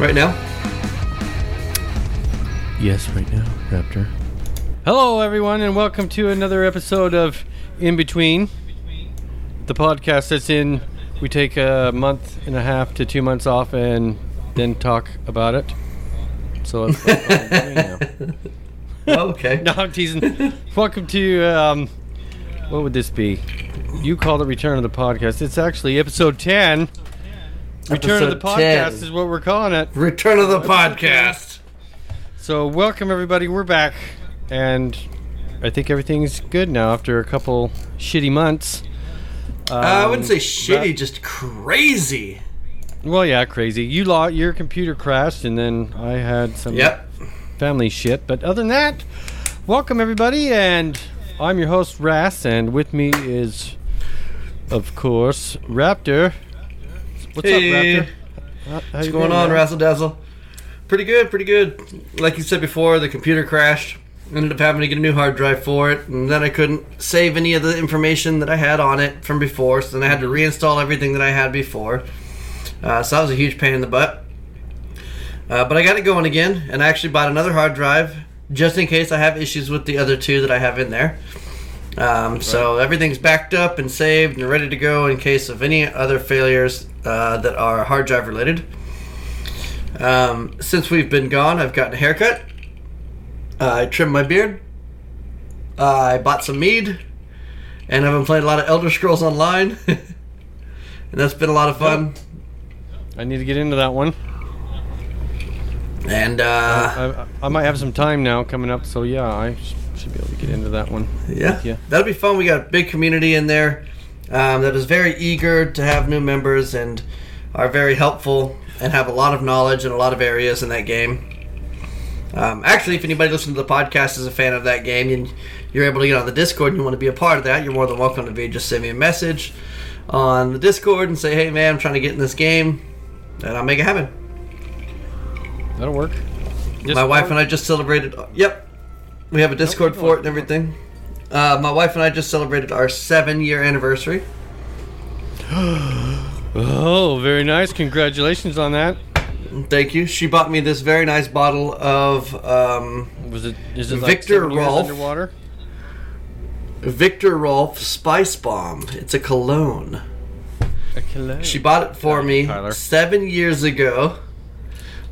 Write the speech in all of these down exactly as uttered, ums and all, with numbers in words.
right now? Yes, right now, Raptor. Hello, everyone, and welcome to another episode of In Between, the podcast that's in. We take a month and a half to two months off and then talk about it. So that's what I'm doing now. Oh, okay. No, I'm teasing. Welcome to, um, what would this be? You call it Return of the Podcast. It's actually episode ten. Return episode of the Podcast ten. Is what we're calling it. Return of the Podcast. So welcome, everybody. We're back. And I think everything's good now after a couple shitty months. Um, uh, I wouldn't say shitty, that, just crazy. Well, yeah, crazy. You lo- your computer crashed, and then I had some yep. family shit. But other than that, welcome everybody, and I'm your host, Ras, and with me is, of course, Raptor. What's hey. up, Raptor? How, how What's you going on, Razzle Dazzle? Pretty good, pretty good. Like you said before, the computer crashed. Ended up having to get a new hard drive for it, and then I couldn't save any of the information that I had on it from before, so then I had to reinstall everything that I had before. Uh, so that was a huge pain in the butt. Uh, but I got it going again, and I actually bought another hard drive just in case I have issues with the other two that I have in there. Um, right. So everything's backed up and saved and ready to go in case of any other failures uh, that are hard drive related. Um, since we've been gone, I've gotten a haircut. Uh, I trimmed my beard, uh, I bought some mead, and I've been playing a lot of Elder Scrolls Online, and that's been a lot of fun. I need to get into that one. And, uh... uh I, I might have some time now coming up, so yeah, I should be able to get into that one. Yeah, yeah. That'll be fun. We got a big community in there um, that is very eager to have new members and are very helpful and have a lot of knowledge in a lot of areas in that game. Um, actually, if anybody listening to the podcast is a fan of that game and you're able to get on the Discord and you want to be a part of that, you're more than welcome to be. Just send me a message on the Discord and say, hey, man, I'm trying to get in this game, and I'll make it happen. That'll work. Discord? My wife and I just celebrated... Yep. We have a Discord for it and everything. Uh, my wife and I just celebrated our seven-year anniversary. Oh, very nice. Congratulations on that. Thank you. She bought me this very nice bottle of um, was it, is it Victor like Rolf underwater? Victor Rolf Spice Bomb. It's a cologne. A cologne. She bought it for me Tyler. seven years ago,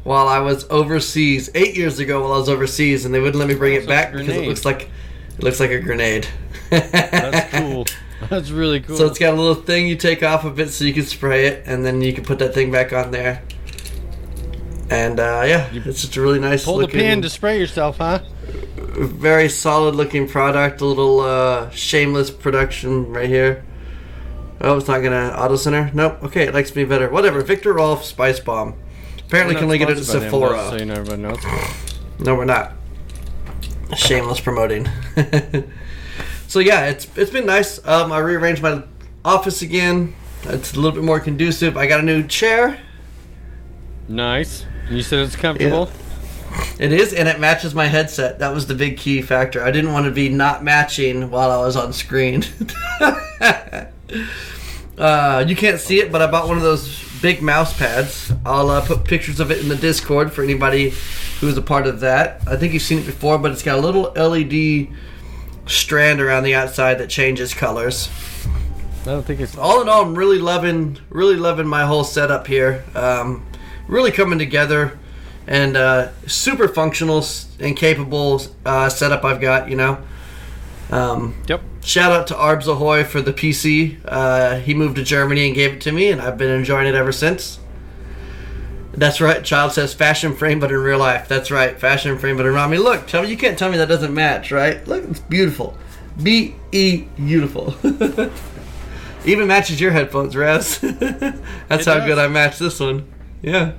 while I was overseas. Eight years ago, while I was overseas, and they wouldn't let me bring it back because it looks like it looks like a grenade. That's cool. That's really cool. So it's got a little thing you take off of it so you can spray it, and then you can put that thing back on there. And, uh, yeah, it's just a really nice Pull looking... Pull the pin to spray yourself, huh? Very solid-looking product. A little uh, shameless production right here. Oh, it's not going to auto-center? Nope. Okay, it likes me better. Whatever. Victor Rolf Spice Bomb. Apparently can only get it at Sephora. Them, so knows. No, we're not. Shameless promoting. So, yeah, it's it's been nice. Um, I rearranged my office again. It's a little bit more conducive. I got a new chair. Nice. You said it's comfortable? Yeah. It is, and it matches my headset. That was the big key factor. I didn't want to be not matching while I was on screen. uh, you can't see it, but I bought one of those big mouse pads. I'll uh, put pictures of it in the Discord for anybody who is a part of that. I think you've seen it before, but it's got a little L E D strand around the outside that changes colors. I don't think it's... All in all, I'm really loving, really loving my whole setup here. Um... Really coming together, and uh, super functional and capable uh, setup I've got, you know. Um, yep. Shout out to Arbs Ahoy for the P C. Uh, he moved to Germany and gave it to me, and I've been enjoying it ever since. That's right. Child says fashion frame, but in real life. That's right. Fashion frame, but around me. Look, tell me you can't tell me that doesn't match, right? Look, it's beautiful. B E beautiful. Even matches your headphones, Raz. That's how good I match this one. Yeah.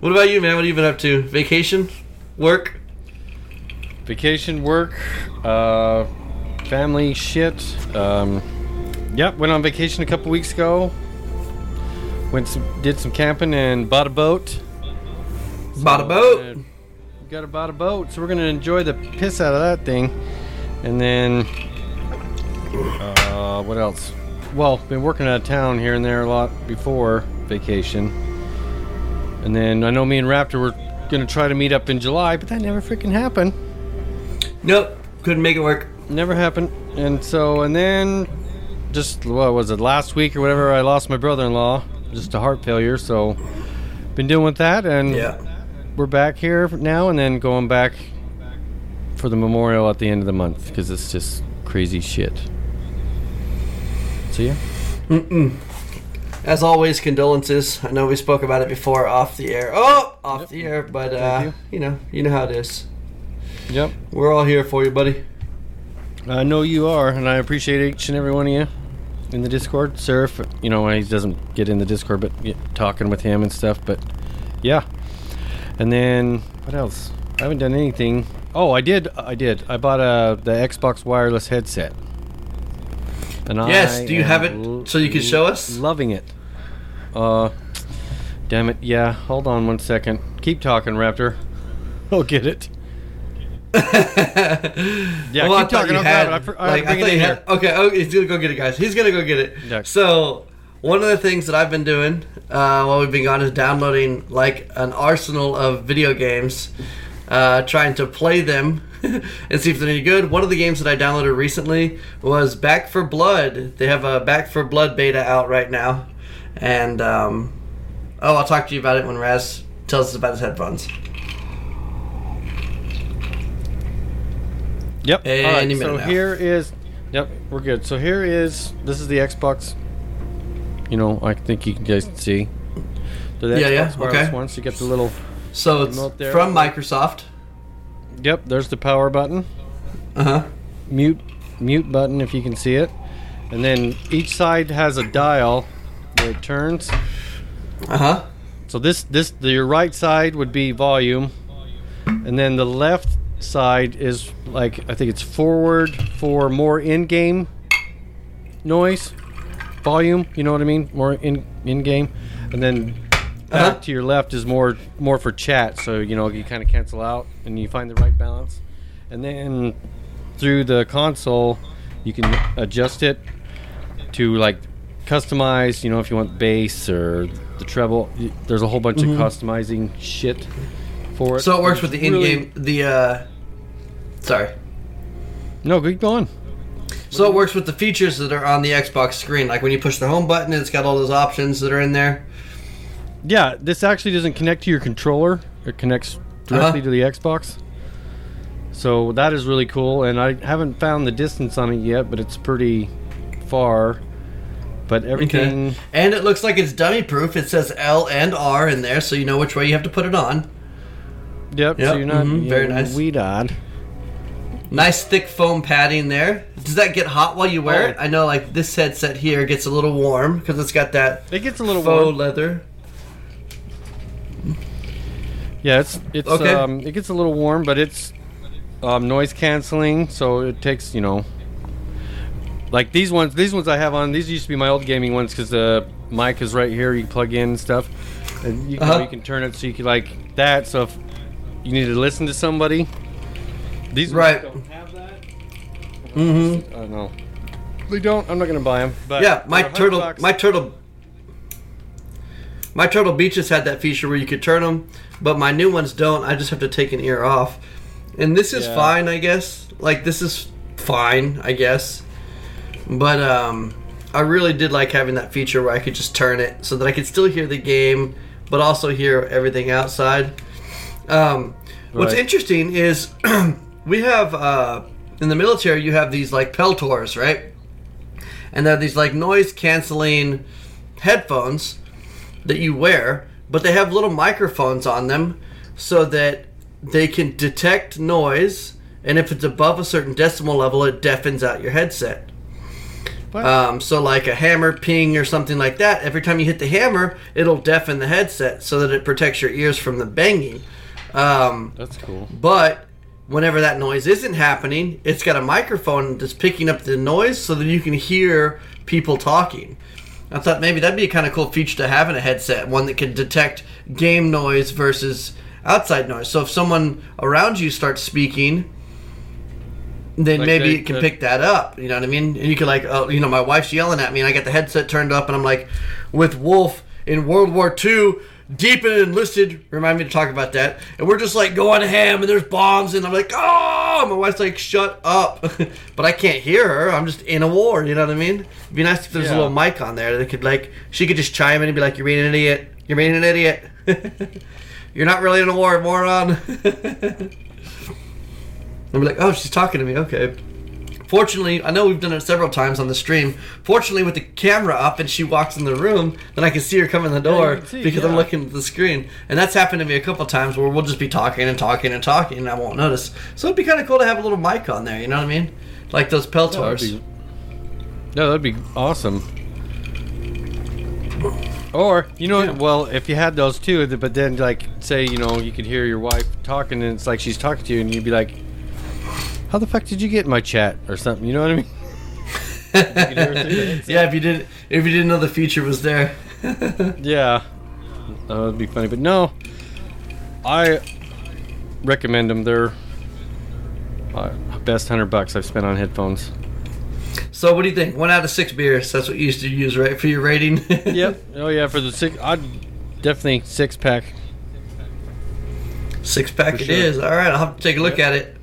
What about you, man? What have you been up to? Vacation? Work? Vacation, work, uh, family shit. Um, yep, went on vacation a couple weeks ago. Went some, did some camping and bought a boat. So bought a boat? We got to buy a boat, so we're going to enjoy the piss out of that thing. And then, uh, what else? Well, been working out of town here and there a lot before vacation. And then I know me and Raptor were going to try to meet up in July, but that never freaking happened. Nope. Couldn't make it work. Never happened. And so, and then just, what was it, last week or whatever, I lost my brother-in-law. Just a heart failure. So, been dealing with that. And yeah. we're back here now and then going back for the memorial at the end of the month because it's just crazy shit. So, yeah. Mm-mm. As always, condolences. I know we spoke about it before off the air. Oh, off yep. the air, but uh, you. you know, you know how it is. Yep. We're all here for you, buddy. I know you are, and I appreciate each and every one of you in the Discord. Surf, you know, he doesn't get in the Discord, but talking with him and stuff. But yeah. And then what else? I haven't done anything. Oh, I did. I did. I bought a the Xbox wireless headset. And yes, I do you have it so you can show us? Loving it. Uh, damn it, yeah. Hold on one second. Keep talking, Raptor. I'll get it. yeah, well, keep I talking. I'll grab it. I pr- like, I I it in here. Had, okay, oh, he's going to go get it, guys. He's going to go get it. Yeah. So, one of the things that I've been doing uh, while we've been gone is downloading like an arsenal of video games, uh, trying to play them. and see if they're any good. One of the games that I downloaded recently was Back four Blood. They have a Back four Blood beta out right now. And, um... oh, I'll talk to you about it when Raz tells us about his headphones. Yep. Any All right, minute so now. Here is... Yep, we're good. So here is... This is the Xbox. You know, I think you guys can see. So the yeah, Xbox yeah, wireless okay. Once you get the little... So it's there. From Microsoft. Yep, there's the power button. Uh-huh. Mute mute button if you can see it. And then each side has a dial where it turns. Uh-huh. So this this the, your right side would be volume. And then the left side is like I think it's forward for more in-game noise. Volume, you know what I mean? More in in-game. And then back uh-huh. to your left is more more for chat, so you know you kind of cancel out and you find the right balance. And then through the console, you can adjust it to like customize. You know, if you want bass or the treble, there's a whole bunch mm-hmm. of customizing shit for it. So it works with the really in-game. The uh, sorry, no, keep going. So it works with the features that are on the Xbox screen. Like when you push the home button, it's got all those options that are in there. Yeah, this actually doesn't connect to your controller. It connects directly uh-huh. to the Xbox. So that is really cool. And I haven't found the distance on it yet, but it's pretty far. But everything... Okay. And it looks like it's dummy-proof. It says L and R in there, so you know which way you have to put it on. Yep, yep. So you're not... Mm-hmm. You're very nice. Weed on. Nice thick foam padding there. Does that get hot while you wear oh. it? I know, like, this headset here gets a little warm because it's got that it gets a little faux warm. Leather... Yeah, it's it's okay. um, it gets a little warm, but it's um, noise canceling, so it takes you know, like these ones. These ones I have on. These used to be my old gaming ones because the mic is right here. You plug in and stuff, and you, uh-huh. you know, you can turn it so you can like that. So if you need to listen to somebody, these right. ones don't have that. Mm-hmm. I don't know. They don't. I'm not gonna buy them. But yeah, my turtle. Bucks, my turtle. My Turtle Beaches had that feature where you could turn them, but my new ones don't. I just have to take an ear off. And this is yeah. fine, I guess. Like, this is fine, I guess. But um, I really did like having that feature where I could just turn it so that I could still hear the game, but also hear everything outside. Um, right. What's interesting is we have, uh, in the military, you have these, like, Peltors, right? And they're these, like, noise-canceling headphones that you wear, but they have little microphones on them so that they can detect noise, and if it's above a certain decimal level, it deafens out your headset. Um, so like a hammer ping or something like that, every time you hit the hammer, it'll deafen the headset so that it protects your ears from the banging. Um, That's cool. But whenever that noise isn't happening, it's got a microphone that's picking up the noise so that you can hear people talking. I thought maybe that'd be a kind of cool feature to have in a headset, one that can detect game noise versus outside noise. So if someone around you starts speaking, then like maybe they, it can pick that up. You know what I mean? And you can like, oh, you know, my wife's yelling at me, and I got the headset turned up, and I'm like, with Wolf in World War Two, Deep and Enlisted remind me to talk about that. And we're just like going ham and there's bombs and I'm like, oh, my wife's like, shut up. But I can't hear her. I'm just in a war, you know what I mean? It'd be nice if there's yeah. a little mic on there that could like, she could just chime in and be like, you're being an idiot. You're being an idiot. You're not really in a war, moron. I'd be like, oh, she's talking to me. Okay. Fortunately, I know we've done it several times on the stream. Fortunately, with the camera up and she walks in the room, then I can see her come in the door yeah, see, because yeah. I'm looking at the screen. And that's happened to me a couple times where we'll just be talking and talking and talking and I won't notice. So it'd be kind of cool to have a little mic on there, you know what I mean? Like those Peltors. No, that'd be, no, that'd be awesome. Or, you know, yeah. well, if you had those too, but then, like, say, you know, you could hear your wife talking and it's like she's talking to you and you'd be like, how the fuck did you get in my chat or something? You know what I mean? yeah, if you didn't if you didn't know the feature was there. yeah. That would be funny. But no, I recommend them. They're uh, best one hundred bucks I've spent on headphones. So what do you think? One out of six beers. That's what you used to use, right, for your rating? yep. Oh, yeah, for the six. I'd definitely six-pack. Six-pack it sure. is. All right, I'll have to take a look yep. at it.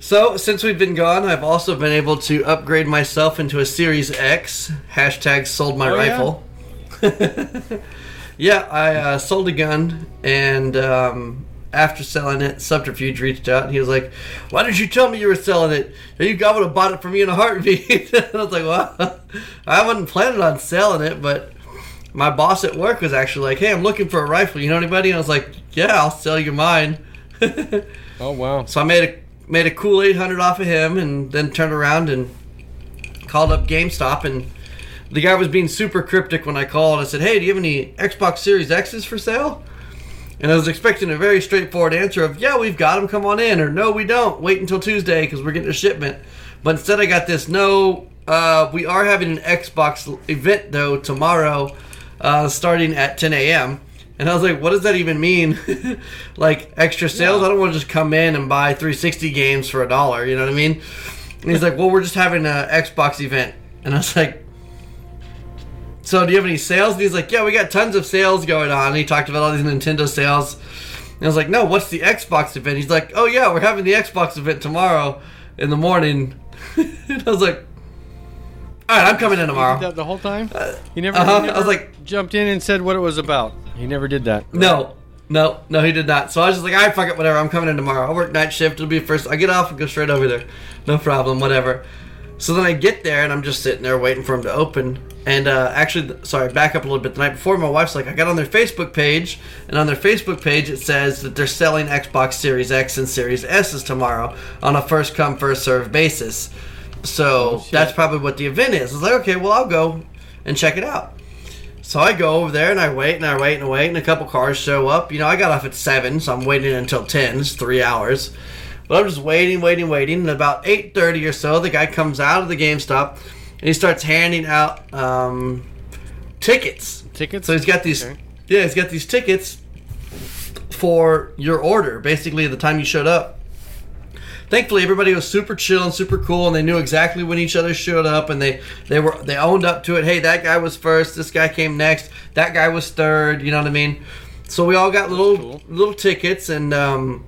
So, since we've been gone, I've also been able to upgrade myself into a Series X. Hashtag sold my oh, rifle. Yeah, yeah I uh, sold a gun, and... Um, after selling it, Subterfuge reached out and he was like, why didn't you tell me you were selling it? You guys would have bought it for me in a heartbeat. I was like, well, I wasn't planning on selling it, but my boss at work was actually like, hey, I'm looking for a rifle. You know anybody? And I was like, yeah, I'll sell you mine. oh, wow. So I made a, made a cool eight hundred off of him and then turned around and called up GameStop. And the guy was being super cryptic when I called. I said, hey, do you have any Xbox Series X's for sale? And I was expecting a very straightforward answer of, yeah, we've got them, come on in, or no, we don't, wait until Tuesday because we're getting a shipment. But instead I got this, no, uh, we are having an Xbox event, though, tomorrow uh, starting at ten a.m. And I was like, what does that even mean? like, extra sales? Yeah. I don't want to just come in and buy three sixty games for a dollar, you know what I mean? And he's like, well, we're just having an Xbox event. And I was like... So do you have any sales? And he's like, yeah, we got tons of sales going on. And he talked about all these Nintendo sales. And I was like, no, what's the Xbox event? He's like, oh, yeah, we're having the Xbox event tomorrow in the morning. and I was like, all right, I'm coming in tomorrow. You did that the whole time? He never, uh-huh. he never I was like, jumped in and said what it was about. He never did that. Right? No, no, no, he did not. So I was just like, all right, fuck it, whatever. I'm coming in tomorrow. I'll work night shift. It'll be first. I get off and go straight over there. No problem, whatever. So then I get there, and I'm just sitting there waiting for him to open. And uh, actually, sorry, back up a little bit. The night before, my wife's like, I got on their Facebook page, and on their Facebook page it says that they're selling Xbox Series X and Series S's tomorrow on a first-come, first-served basis. So oh, that's probably what the event is. I was like, okay, well, I'll go and check it out. So I go over there, and I wait, and I wait, and I wait, and a couple cars show up. You know, I got off at seven, so I'm waiting until ten. It's three hours. But I'm just waiting, waiting, waiting. And about eight thirty or so, the guy comes out of the GameStop, and he starts handing out um, tickets. Tickets? So he's got these, okay. yeah, he's got these tickets for your order, basically the time you showed up. Thankfully, everybody was super chill and super cool, and they knew exactly when each other showed up, and they, they were they owned up to it. Hey, that guy was first. This guy came next. That guy was third. You know what I mean? So we all got little cool. little tickets, and... Um,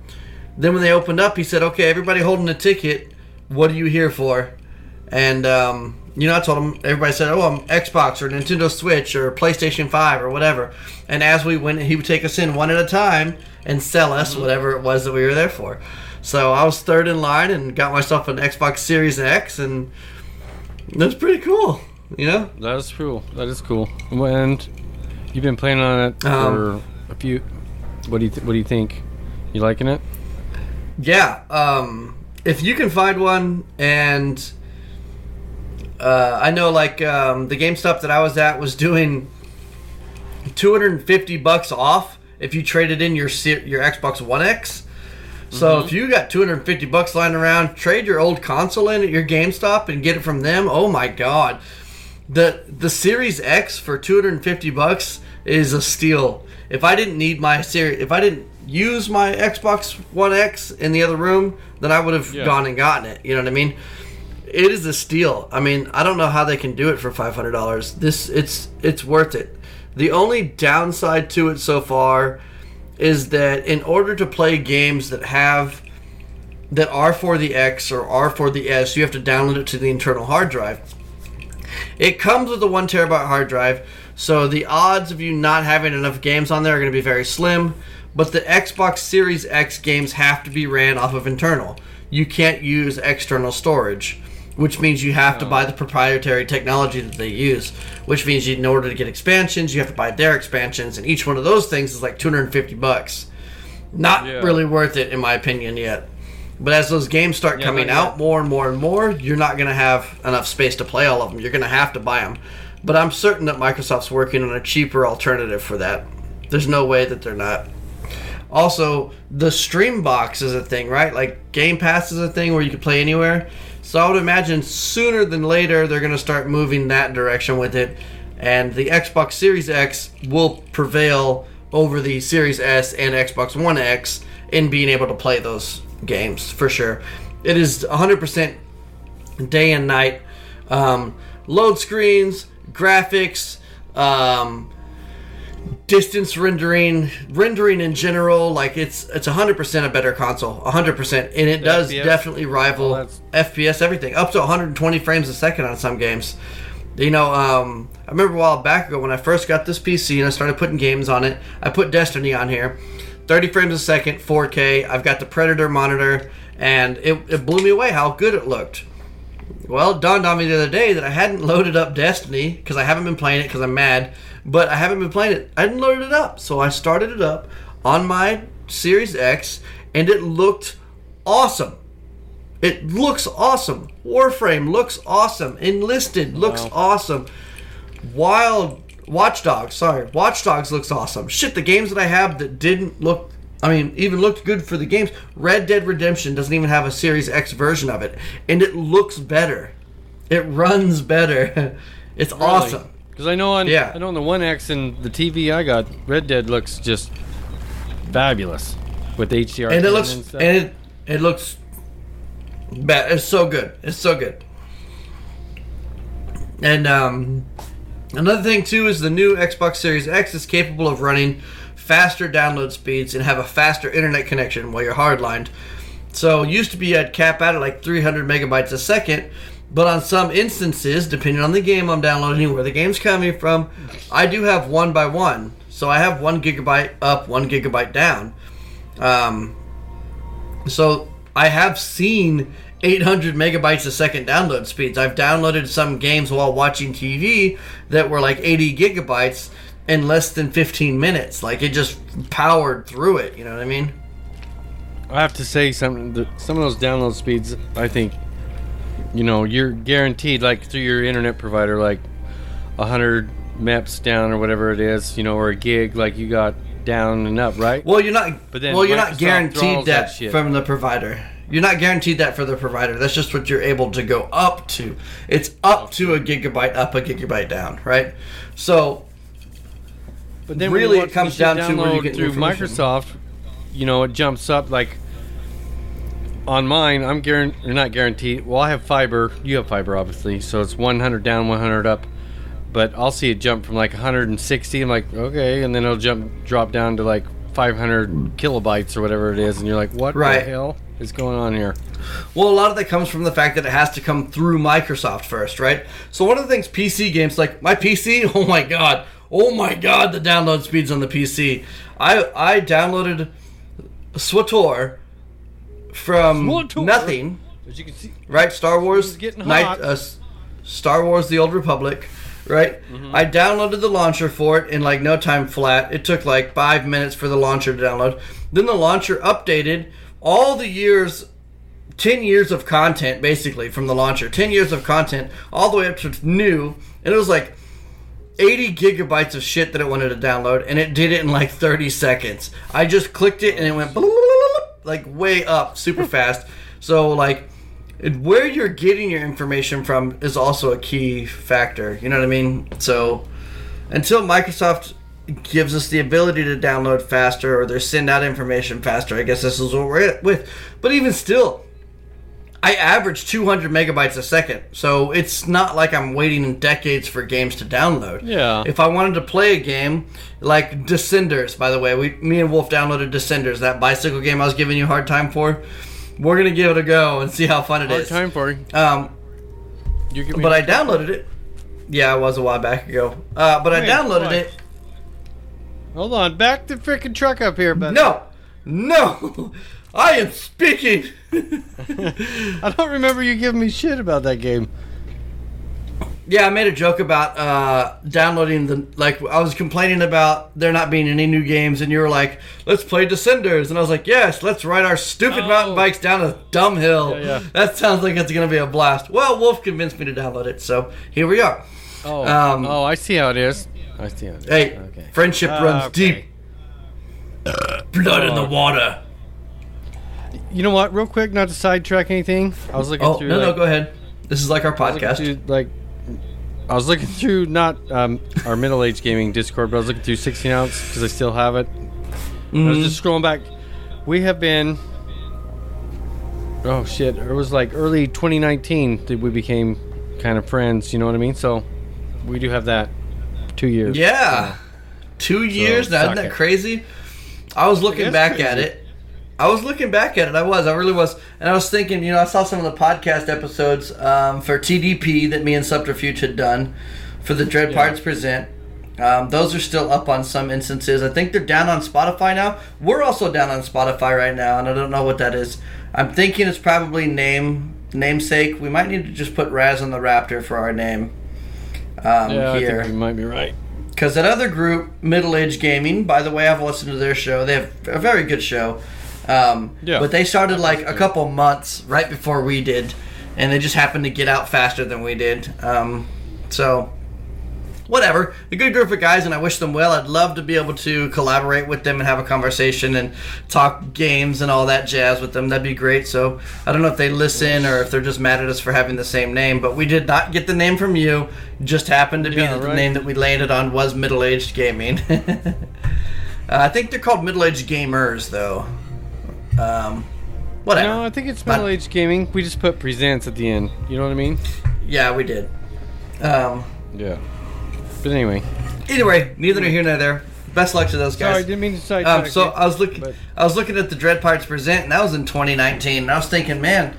Then when they opened up, he said, okay, everybody holding a ticket, what are you here for? And, um, you know, I told him, everybody said, oh, I'm Xbox or Nintendo Switch or PlayStation five or whatever. And as we went, he would take us in one at a time and sell us whatever it was that we were there for. So I was third in line and got myself an Xbox Series X, and that's pretty cool, you know? That is cool. That is cool. And you've been playing on it for um, a few... What do you th- What do you think? You liking it? Yeah, um, if you can find one, and uh, I know like um, the GameStop that I was at was doing two hundred fifty bucks off if you traded in your your Xbox One X. So mm-hmm. if you got two hundred fifty bucks lying around, trade your old console in at your GameStop and get it from them. Oh my God, the the Series X for two hundred fifty bucks is a steal. If I didn't need my series, if I didn't. use my Xbox One X in the other room, then I would have yeah. gone and gotten it. You know what I mean? It is a steal. I mean, I don't know how they can do it for five hundred dollars. This, it's it's worth it. The only downside to it so far is that in order to play games that have that are for the X or are for the S, you have to download it to the internal hard drive. It comes with a one terabyte hard drive, so the odds of you not having enough games on there are going to be very slim. But the Xbox Series X games have to be ran off of internal. You can't use external storage, which means you have no. to buy the proprietary technology that they use, which means you, in order to get expansions, you have to buy their expansions, and each one of those things is like two hundred fifty bucks. Not yeah. really worth it, in my opinion, yet. But as those games start yeah, coming out more and more and more, you're not going to have enough space to play all of them. You're going to have to buy them. But I'm certain that Microsoft's working on a cheaper alternative for that. There's no way that they're not. Also, the stream box is a thing, right? Like, Game Pass is a thing where you can play anywhere. So I would imagine sooner than later they're going to start moving that direction with it. And the Xbox Series X will prevail over the Series S and Xbox One X in being able to play those games, for sure. It is one hundred percent day and night. Um, load screens, graphics, um... distance rendering, rendering in general, like it's it's one hundred percent a better console, one hundred percent, and it does F P S definitely rival oh, F P S everything, up to one hundred twenty frames a second on some games. You know, um, I remember a while back ago when I first got this P C and I started putting games on it, I put Destiny on here, thirty frames a second, four K, I've got the Predator monitor, and it, it blew me away how good it looked. Well, it dawned on me the other day that I hadn't loaded up Destiny, because I haven't been playing it because I'm mad, but I haven't been playing it. I hadn't loaded it up, so I started it up on my Series X, and it looked awesome. It looks awesome. Warframe looks awesome. Enlisted looks wow. awesome. Wild Watch Dogs, sorry. Watch Dogs looks awesome. Shit, the games that I have that didn't look... I mean, even looked good for the games. Red Dead Redemption doesn't even have a Series X version of it. And it looks better. It runs better. It's really awesome. Because I know on yeah. I know on the One X and the T V I got, Red Dead looks just fabulous with the H D R. And it looks and, stuff. and it it looks bad. It's so good. It's so good. And um, another thing too is the new Xbox Series X is capable of running faster download speeds and have a faster internet connection while you're hardlined. So it used to be I'd cap out at like three hundred megabytes a second, but on some instances, depending on the game I'm downloading, where the game's coming from, I do have one by one. So I have one gigabyte up, one gigabyte down. Um, so I have seen eight hundred megabytes a second download speeds. I've downloaded some games while watching T V that were like eighty gigabytes in less than fifteen minutes. Like, it just powered through it, you know what I mean? I have to say something. Some of those download speeds, I think, you know, you're guaranteed, like, through your internet provider, like, one hundred meps down or whatever it is, you know, or a gig, like, you got down and up, right? Well, you're not, but then well, you're not guaranteed that, that from the provider. You're not guaranteed that for the provider. That's just what you're able to go up to. It's up to a gigabyte up, a gigabyte down, right? So... But then really, it comes down to where you get through Microsoft. You know, it jumps up like on mine. I'm guaranteed, you're not guaranteed. Well, I have fiber. You have fiber, obviously. So it's one hundred down, one hundred up. But I'll see it jump from like one hundred sixty. I'm like, okay, and then it'll jump, drop down to like five hundred kilobytes or whatever it is, and you're like, what right. the hell is going on here? Well, a lot of that comes from the fact that it has to come through Microsoft first, right? So one of the things P C games, like my P C, oh my god. Oh my god, the download speeds on the P C. I I downloaded S W TOR from S W TOR. Nothing. As you can see, right? Star Wars, Night, uh, Star Wars: The Old Republic, right? Mm-hmm. I downloaded the launcher for it in like no time flat. It took like five minutes for the launcher to download. Then the launcher updated all the years, ten years of content basically from the launcher, ten years of content all the way up to new, and it was like eighty gigabytes of shit that it wanted to download, and it did it in like thirty seconds. I just clicked it and it went like way up super fast. So like where you're getting your information from is also a key factor, you know what I mean? So until Microsoft gives us the ability to download faster or they send out information faster, I guess this is what we're with. But even still, I average two hundred megabytes a second, so it's not like I'm waiting decades for games to download. Yeah. If I wanted to play a game like Descenders, by the way, we, me and Wolf downloaded Descenders, that bicycle game I was giving you a hard time for. We're going to give it a go and see how fun it hard is. Hard time for um, you. Give me but I downloaded it. Yeah, it was a while back ago. Uh, but Wait, I downloaded what? it. Hold on, back the freaking truck up here, buddy. No, no. I am speaking. I don't remember you giving me shit about that game. Yeah, I made a joke about uh, downloading the... Like, I was complaining about there not being any new games, and you were like, let's play Descenders. And I was like, yes, let's ride our stupid oh. mountain bikes down a dumb hill. Yeah, yeah. That sounds like it's going to be a blast. Well, Wolf convinced me to download it, so here we are. Oh, um, oh I see how it is. I see how it is. Hey, okay. friendship uh, runs okay. deep. Uh, Blood oh. in the water. You know what? Real quick, not to sidetrack anything. I was looking oh, through. Oh no, like, no, go ahead. This is like our podcast. I through, like, I was looking through not um, our middle-aged gaming Discord, but I was looking through sixteen ounce because I still have it. Mm-hmm. I was just scrolling back. We have been. Oh shit! It was like early twenty nineteen that we became kind of friends. You know what I mean? So we do have that two years. Yeah, so, two years. So, now, isn't that it. crazy? I was looking I back crazy. at it. I was looking back at it. I was. I really was. And I was thinking, you know, I saw some of the podcast episodes um, for T D P that me and Subterfuge had done for the Dread Pirates yeah. Present. Um, those are still up on some instances. I think they're down on Spotify now. We're also down on Spotify right now, and I don't know what that is. I'm thinking it's probably name namesake. We might need to just put Raz on the Raptor for our name um, yeah, here. Yeah, I think you might be right. Because that other group, Middle-Aged Gaming, by the way, I've listened to their show. They have a very good show. Um, yeah. But they started like a couple months right before we did, and they just happened to get out faster than we did. Um, so, whatever. A good group of guys, and I wish them well. I'd love to be able to collaborate with them and have a conversation and talk games and all that jazz with them. That'd be great. So, I don't know if they listen or if they're just mad at us for having the same name, but we did not get the name from you. It just happened to be yeah, that right. the name that we landed on was Middle-Aged Gaming. uh, I think they're called Middle-Aged Gamers, though. Um, whatever. No, I think it's middle-aged gaming. We just put presents at the end. You know what I mean? Yeah, we did. Um, yeah. But anyway. Anyway, neither here nor there. Best luck to those guys. Sorry, I didn't mean to sidetrack. Um, so I was looking, but... I was looking at the Dread Pirates Present, and that was in twenty nineteen. And I was thinking, man,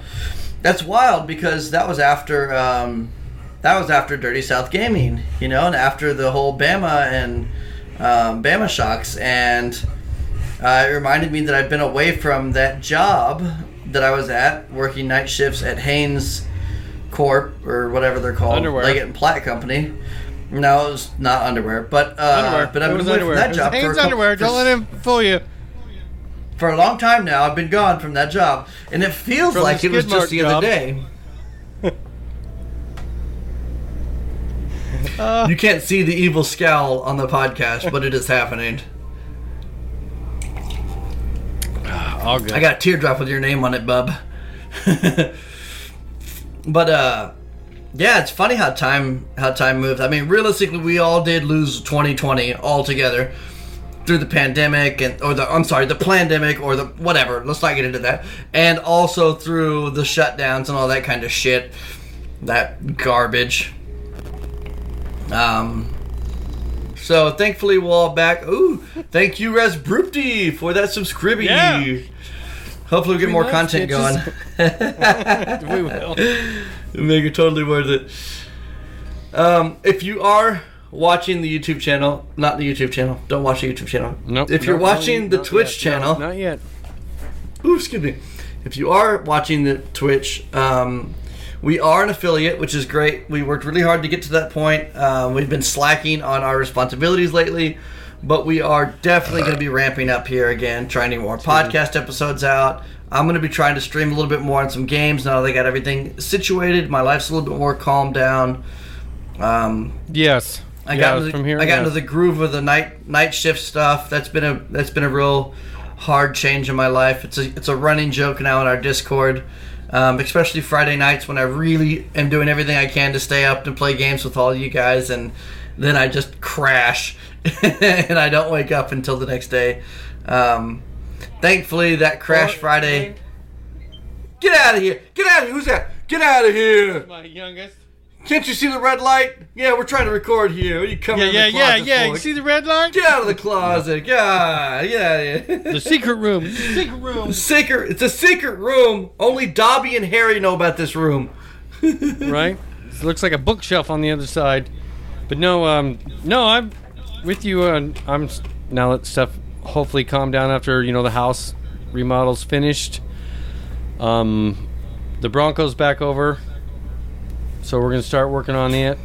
that's wild because that was after, um, that was after Dirty South Gaming, you know, and after the whole Bama and um, Bama shocks and. Uh, it reminded me that I'd been away from that job that I was at, working night shifts at Haynes Corp, or whatever they're called. Underwear. Leggett and Platt Company. No, it was not underwear. But uh, underwear. But I've been away underwear. from that it job. Haynes for Underwear, couple, for, don't let him fool you. For a long time now, I've been gone from that job. And it feels from like it was just the job. other day. uh, you can't see the evil scowl on the podcast, but it is happening. All good. I got a teardrop with your name on it, bub. But uh, yeah, it's funny how time how time moves. I mean, realistically, we all did lose twenty twenty altogether through the pandemic and or the I'm sorry, the pandemic or the whatever. Let's not get into that. And also through the shutdowns and all that kind of shit, that garbage. Um. So, thankfully, we're all back. Ooh, thank you, Rasbrupti, for that subscribing. Yeah. Hopefully, we'll get we more content going. We will. It'll make it totally worth it. Um, if you are watching the YouTube channel, not the YouTube channel. Don't watch the YouTube channel. Nope. If you're watching the Twitch channel. Not yet. Ooh, excuse me. If you are watching the Twitch um we are an affiliate, which is great. We worked really hard to get to that point. Uh, we've been slacking on our responsibilities lately, but we are definitely going to be ramping up here again, trying to get more podcast episodes out. I'm going to be trying to stream a little bit more on some games now that I got everything situated. My life's a little bit more calmed down. Um, yes. I got, yeah, into, the, from here, I got yeah. into the groove of the night night shift stuff. That's been a that's been a real hard change in my life. It's a, it's a running joke now in our Discord. Um, especially Friday nights when I really am doing everything I can to stay up and play games with all of you guys, and then I just crash and I don't wake up until the next day. Um, thankfully, that crash Friday Get out of here. Get out of here. Who's that? Get out of here. My youngest. Can't you see the red light? Yeah, we're trying to record here. What are you coming yeah, in the yeah, closet Yeah, yeah, yeah. You see the red light? Get out of the closet. God, get out of here. The secret room. The secret room. Secret. It's a secret room. Only Dobby and Harry know about this room. Right? It looks like a bookshelf on the other side. But no, um, no, I'm with you. Uh, I'm now that stuff hopefully calmed down after, you know, the house remodel's finished. Um, the Bronco's back over. So we're going to start working on it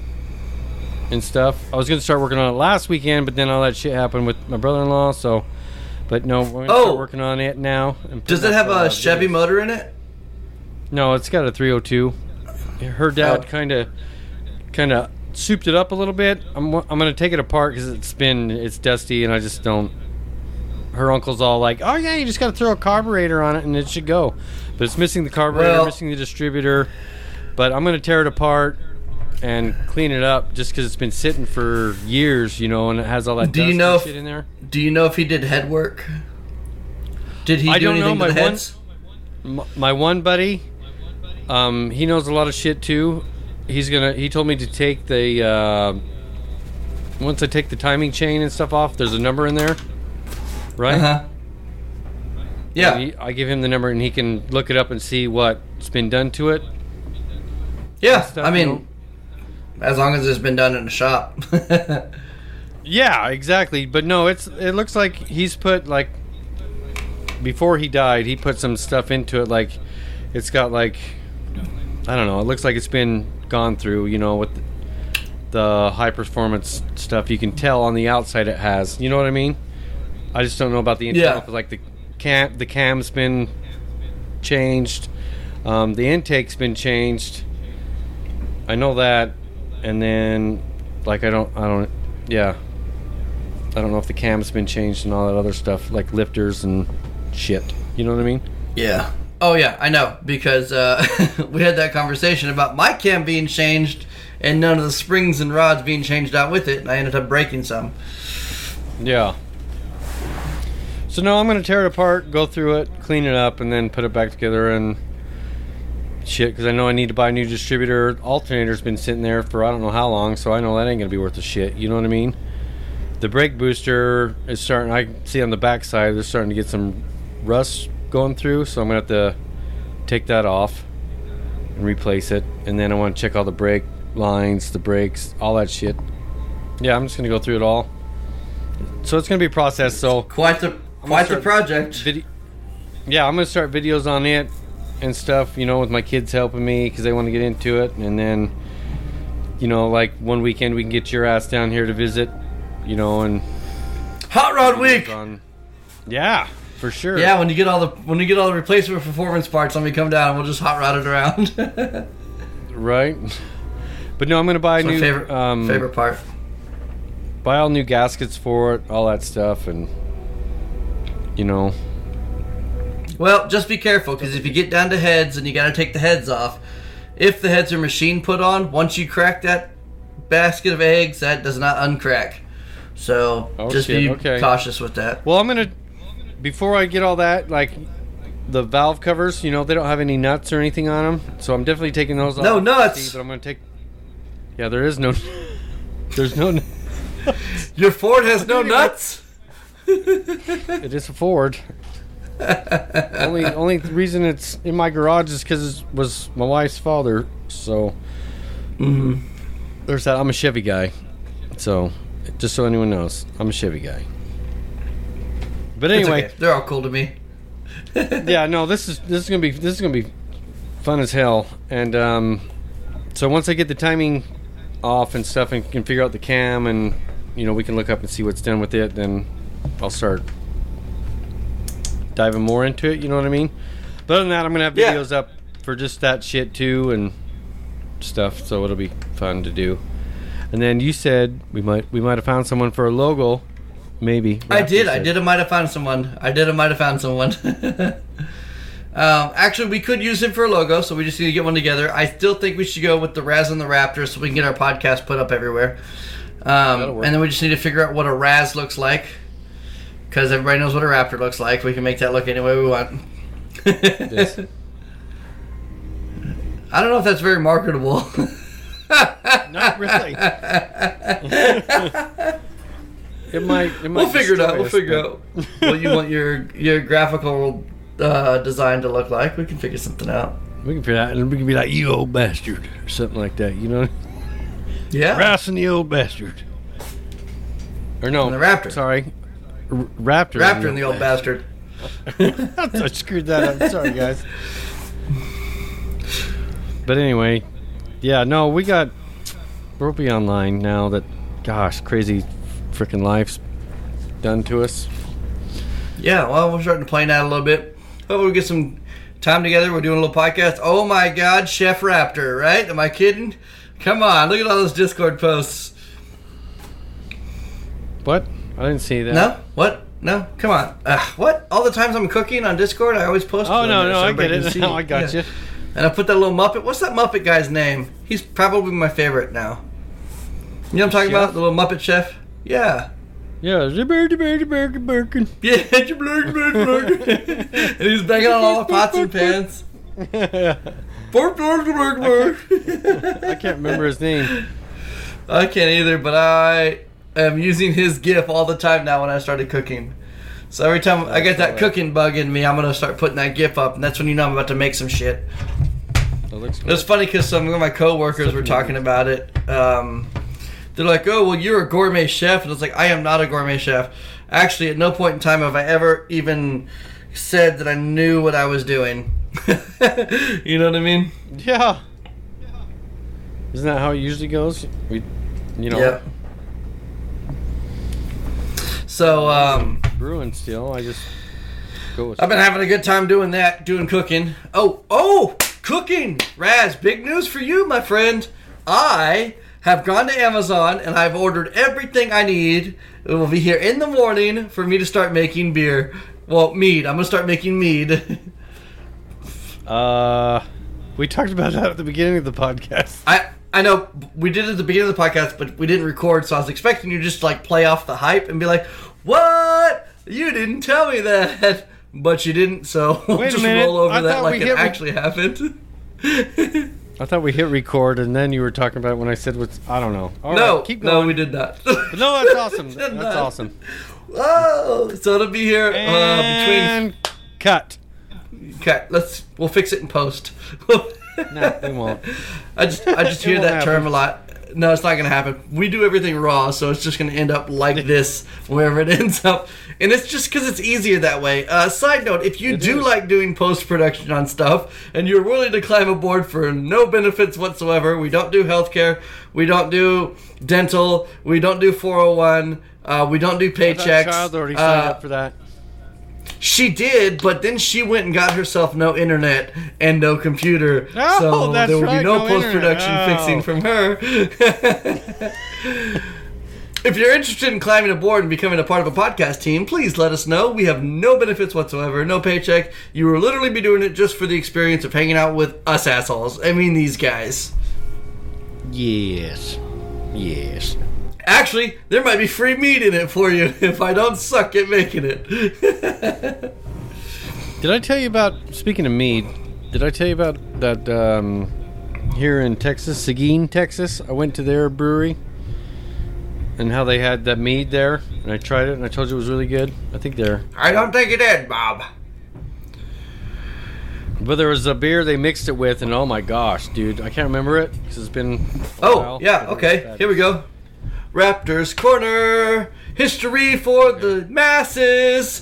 and stuff. I was going to start working on it last weekend, but then all that shit happened with my brother-in-law, so... But no, we're going to oh. start working on it now. Does it have a Chevy days. motor in it? No, it's got a three oh two. Her dad kind of kind of souped it up a little bit. I'm I'm going to take it apart because it's been... It's dusty, and I just don't... Her uncle's all like, oh, yeah, you just got to throw a carburetor on it, and it should go. But it's missing the carburetor, well, missing the distributor... But I'm going to tear it apart and clean it up just because it's been sitting for years, you know, and it has all that do dust you know and shit if, in there. Do you know if he did head work? Did he I do don't anything know. My to the one, heads? My one buddy, um, he knows a lot of shit, too. He's gonna. He told me to take the... Uh, once I take the timing chain and stuff off, there's a number in there, right? Uh-huh. Yeah. He, I give him the number, and he can look it up and see what's been done to it. Yeah, stuff, I mean, you know? As long as it's been done in the shop. Yeah, exactly. But no, it's it looks like he's put, like, before he died, he put some stuff into it. Like, it's got, like, I don't know. It looks like it's been gone through, you know, with the high-performance stuff. You can tell on the outside it has. You know what I mean? I just don't know about the internal. Yeah. Like, the, cam, the cam's been changed. Um, the intake's been changed. I know that, and then, like, I don't, I don't, yeah. I don't know if the cam's been changed and all that other stuff, like lifters and shit. You know what I mean? Yeah. Oh, yeah, I know, because uh, we had that conversation about my cam being changed and none of the springs and rods being changed out with it, and I ended up breaking some. Yeah. So, no, I'm going to tear it apart, go through it, clean it up, and then put it back together and... shit, because I know I need to buy a new distributor. Alternator's been sitting there for I don't know how long, so I know that ain't gonna be worth a shit. You know what I mean? The brake booster is starting. I can see on the back side they're starting to get some rust going through, so I'm gonna have to take that off and replace it. And then I want to check all the brake lines, the brakes, all that shit. Yeah, I'm just gonna go through it all. So it's gonna be a process. So quite the quite the project. Video- yeah, I'm gonna start videos on it. And stuff, you know, with my kids helping me because they want to get into it. And then, you know, like one weekend we can get your ass down here to visit, you know, and hot rod week. On. Yeah, for sure. Yeah, when you get all the when you get all the replacement performance parts, let me come down and we'll just hot rod it around. Right. But no, I'm gonna buy That's a new favorite, um, favorite part. Buy all new gaskets for it, all that stuff, and you know. Well, just be careful, because if you get down to heads and you got to take the heads off, if the heads are machine put on, once you crack that basket of eggs, that does not uncrack. So oh, just shit. be okay. cautious with that. Well, I'm going to, before I get all that, like the valve covers, you know, they don't have any nuts or anything on them. So I'm definitely taking those off. No nuts. See, but I'm going to take, yeah, there is no, there's no nuts. Your Ford has no nuts? It is a Ford. only only reason it's in my garage is because it was my wife's father, so mm-hmm. there's that. I'm a Chevy guy, so just so anyone knows, I'm a Chevy guy. But anyway, okay. They're all cool to me. Yeah, no, this is this is gonna be this is gonna be fun as hell. And um, so once I get the timing off and stuff, and can figure out the cam, and you know we can look up and see what's done with it, then I'll start diving more into it, you know what I mean? But other than that, I'm gonna have videos yeah. up for just that shit too and stuff, so it'll be fun to do. And then you said we might we might have found someone for a logo, maybe. I did, I did I might have found someone. I did I might have found someone. um, actually we could use him for a logo, so we just need to get one together. I still think we should go with the Raz and the Raptor so we can get our podcast put up everywhere. Um, and then we just need to figure out what a Raz looks like. Because everybody knows what a raptor looks like. We can make that look any way we want. Yes. I don't know if that's very marketable. Not really. It might. It might we'll figure it out. We'll figure out what you want your your graphical uh, design to look like. We can figure something out. We can figure it out, and we can be like, "You old bastard," or something like that. You know? Yeah. Rousing the old bastard. Or no, and the raptor. Sorry, R- raptor. Raptor and the old bastard. bastard. I screwed that up. Sorry, guys. But anyway, yeah, no, we got Ropey Online now that, gosh, crazy freaking life's done to us. Yeah, well, we're starting to plan out a little bit. Hopefully we get some time together. We're doing a little podcast. Oh, my God, Chef Raptor, right? Am I kidding? Come on, look at all those Discord posts. What? I didn't see that. No? What? No? Come on. Uh, what? All the times I'm cooking on Discord, I always post. Oh, no, no, I get it. No, I got you. And I put that little Muppet. What's that Muppet guy's name? He's probably my favorite now. You know what I'm talking chef? about? The little Muppet chef? Yeah. Yeah. Yeah. And he's banging on all the pots and pans. I can't remember his name. I can't either, but I am using his GIF all the time now when I started cooking. So every time I get that cooking bug in me, I'm going to start putting that GIF up, and that's when you know I'm about to make some shit. It looks cool. It's funny because some of my coworkers were talking about it. Um, they're like, oh, well, you're a gourmet chef. And I was like, I am not a gourmet chef. Actually, at no point in time have I ever even said that I knew what I was doing. You know what I mean? Yeah. yeah. Isn't that how it usually goes? We, you know. Yep. So, um... brewing still, I just go with I've been having a good time doing that, doing cooking. Oh, oh, cooking! Raz, big news for you, my friend. I have gone to Amazon, and I've ordered everything I need. It will be here in the morning for me to start making beer. Well, mead. I'm going to start making mead. uh, we talked about that at the beginning of the podcast. I... I know we did it at the beginning of the podcast, but we didn't record, so I was expecting you just like play off the hype and be like, "What? You didn't tell me that," but you didn't. So we'll Wait a just minute. roll over I that like it re- actually happened. I thought we hit record, and then you were talking about when I said what's I don't know. All no, right, keep going. No, we did not. But no, that's awesome. that's not. awesome. Oh, so it'll be here and uh, between cut. Cut. Let's we'll fix it in post. No, it won't. I just I just hear that happen. term a lot. No, it's not going to happen. We do everything raw, so it's just going to end up like this, wherever it ends up. And it's just because it's easier that way. Uh, side note, if you it do is. like doing post-production on stuff, and you're willing to climb aboard for no benefits whatsoever, we don't do healthcare, we don't do dental, we don't do four oh one, uh, we don't do paychecks. My child already signed uh, up for that. She did, but then she went and got herself no internet and no computer. Oh, so that's there will right, be no, no post-production oh. fixing from her. If you're interested in climbing aboard and becoming a part of a podcast team, please let us know. We have no benefits whatsoever, no paycheck. You will literally be doing it just for the experience of hanging out with us assholes. I mean, these guys. Yes. Yes. Actually, there might be free meat in it for you if I don't suck at making it. Did I tell you about, speaking of meat, did I tell you about that um, here in Texas, Seguin, Texas? I went to their brewery and how they had that mead there, and I tried it, and I told you it was really good. I think they're... I don't think you did, Bob. But there was a beer they mixed it with, and oh my gosh, dude, I can't remember it because it's been a while. Oh, yeah, okay, here we go. Raptors Corner, history for the masses.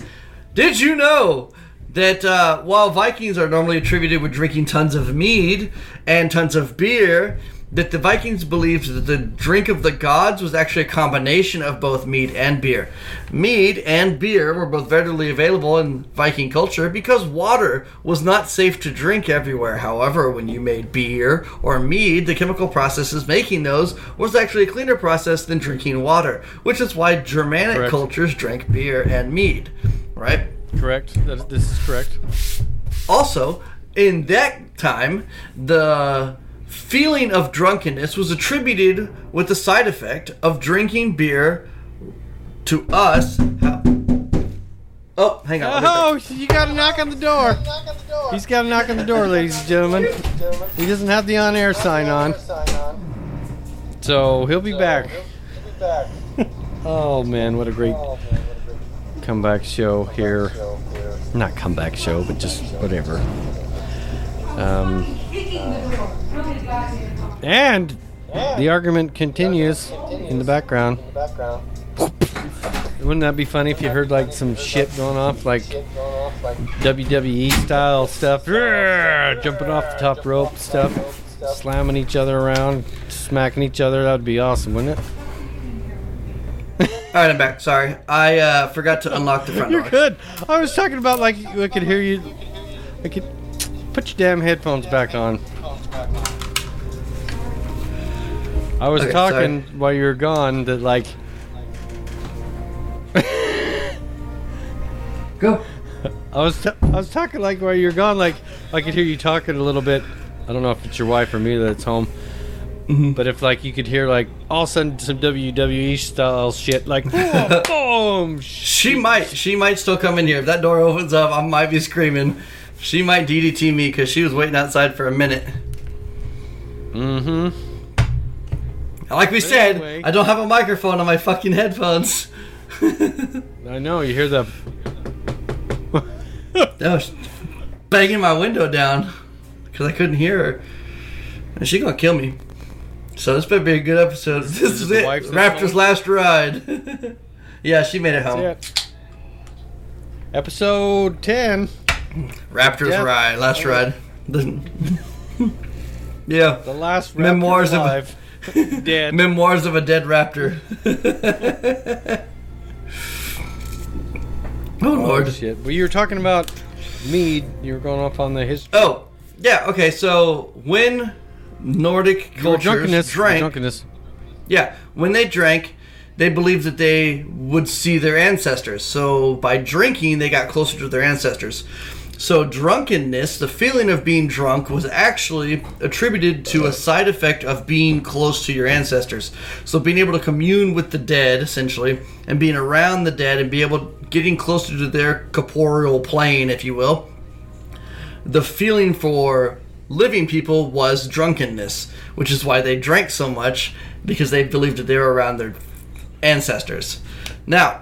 Did you know that uh, while Vikings are normally attributed with drinking tons of mead and tons of beer, that the Vikings believed that the drink of the gods was actually a combination of both mead and beer? Mead and beer were both readily available in Viking culture because water was not safe to drink everywhere. However, when you made beer or mead, the chemical processes making those was actually a cleaner process than drinking water, which is why Germanic correct. cultures drank beer and mead, right? Correct. That, this is correct. Also, in that time, the... feeling of drunkenness was attributed with the side effect of drinking beer to us. Oh, hang on. Oh, you got to knock on the door. He's got to knock on the door, ladies and gentlemen. He doesn't have the on-air sign on. So he'll be back. Oh, man, what a great comeback show here. Not comeback show, but just whatever. Um, and the argument continues in the background. Wouldn't that be funny if you heard like some shit going off, like W W E style stuff, jumping off the top rope stuff, slamming each other around, smacking each other? That would be awesome, wouldn't it? All right, I'm back. Sorry, I uh, forgot to unlock the front door. You're good. I was talking about like I could hear you. I could put your damn headphones back on. I was okay, talking sorry. while you were gone that like. Go. I was t- I was talking like while you're gone, like I could hear you talking a little bit. I don't know if it's your wife or me that's home, mm-hmm. but if like you could hear like all of a sudden some W W E style shit, like boom, boom. She might, she might still come in here. If that door opens up, I might be screaming. She might D D T me because she was waiting outside for a minute. Mm-hmm. Like we said, anyway. I don't have a microphone on my fucking headphones. I know. You hear the. I was banging my window down because I couldn't hear her. And she's gonna kill me. So this better be a good episode. This is, is it. Raptor's last ride. Yeah, she made it home. It. Episode ten. Raptor's yeah. ride. Last oh. ride. Yeah. The last raptor memoirs alive. Of a, dead. Memoirs of a dead raptor. Oh, Lord. Oh, shit. Well, you were talking about mead. You were going off on the history. Oh, yeah. Okay, so when Nordic cultures drunkenness, drank... Drunkenness. Yeah. When they drank, they believed that they would see their ancestors. So by drinking, they got closer to their ancestors. So drunkenness, the feeling of being drunk, was actually attributed to a side effect of being close to your ancestors. So being able to commune with the dead, essentially, and being around the dead and be able getting closer to their corporeal plane, if you will. The feeling for living people was drunkenness, which is why they drank so much, because they believed that they were around their ancestors. Now,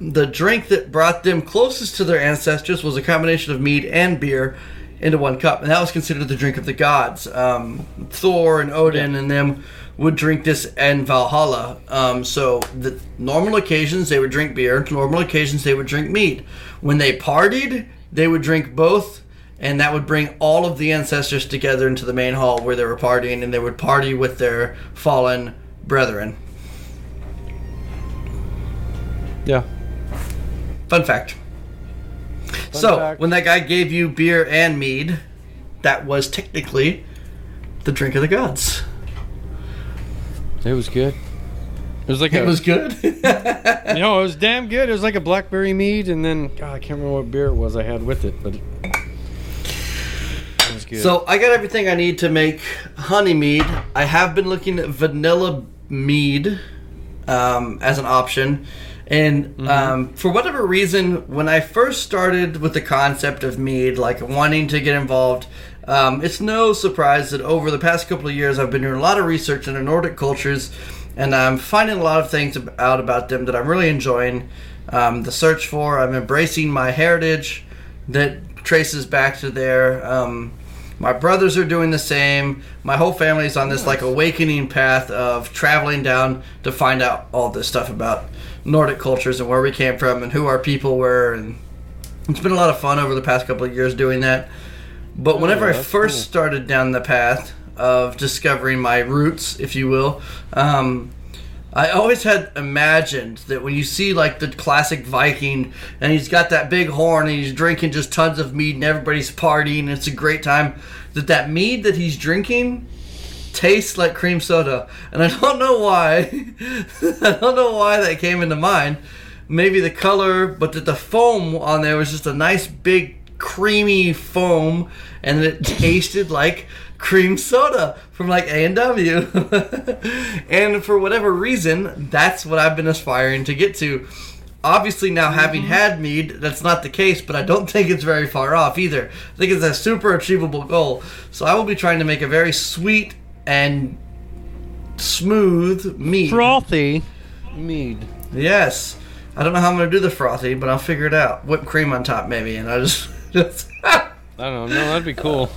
the drink that brought them closest to their ancestors was a combination of mead and beer into one cup, and that was considered the drink of the gods. Um, Thor and Odin yeah. and them would drink this in Valhalla. Um, so, the normal occasions they would drink beer. Normal occasions they would drink mead. When they partied, they would drink both, and that would bring all of the ancestors together into the main hall where they were partying, and they would party with their fallen brethren. Yeah. Fun fact. Fun so, fact. When that guy gave you beer and mead, that was technically the drink of the gods. It was good. It was like it a, was good. You know, it was damn good. It was like a blackberry mead, and then God, I can't remember what beer it was I had with it, but it was good. So I got everything I need to make honey mead. I have been looking at vanilla mead um, as an option. And um, mm-hmm. for whatever reason, when I first started with the concept of mead, like wanting to get involved, um, it's no surprise that over the past couple of years, I've been doing a lot of research into Nordic cultures, and I'm finding a lot of things out about them that I'm really enjoying um, the search for. I'm embracing my heritage that traces back to their... Um, my brothers are doing the same. My whole family's on this like awakening path of traveling down to find out all this stuff about Nordic cultures and where we came from and who our people were, and it's been a lot of fun over the past couple of years doing that. But whenever oh, I first cool. started down the path of discovering my roots, if you will, um, I always had imagined that when you see like the classic Viking and he's got that big horn and he's drinking just tons of mead and everybody's partying and it's a great time, that that mead that he's drinking tastes like cream soda, and I don't know why. I don't know why that came into mind. Maybe the color, but that the foam on there was just a nice big creamy foam, and it tasted like cream soda from like A and W. And for whatever reason, that's what I've been aspiring to get to. Obviously, now mm-hmm. having had mead, that's not the case, but I don't think it's very far off either. I think it's a super achievable goal. So I will be trying to make a very sweet and smooth mead. Frothy mead. Yes. I don't know how I'm going to do the frothy, but I'll figure it out. Whipped cream on top, maybe, and I just... just I don't know. No, that'd be cool.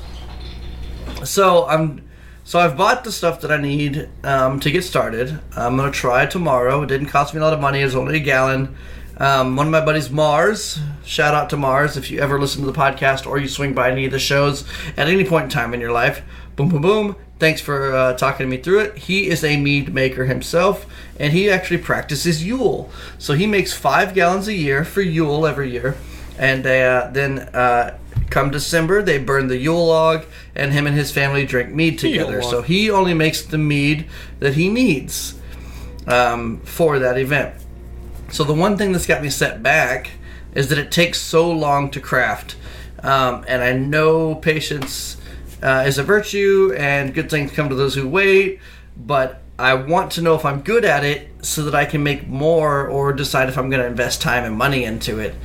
So I'm... So I've bought the stuff that I need um, to get started. I'm going to try tomorrow. It didn't cost me a lot of money. It was only a gallon. Um, one of my buddies, Mars, shout out to Mars. If you ever listen to the podcast or you swing by any of the shows at any point in time in your life, boom, boom, boom. Thanks for uh, talking to me through it. He is a mead maker himself, and he actually practices Yule. So he makes five gallons a year for Yule every year. And uh, then... Uh, Come December, they burn the Yule log, and him and his family drink mead together. So he only makes the mead that he needs um, for that event. So the one thing that's got me set back is that it takes so long to craft. Um, and I know patience uh, is a virtue, and good things come to those who wait, but I want to know if I'm good at it so that I can make more or decide if I'm going to invest time and money into it.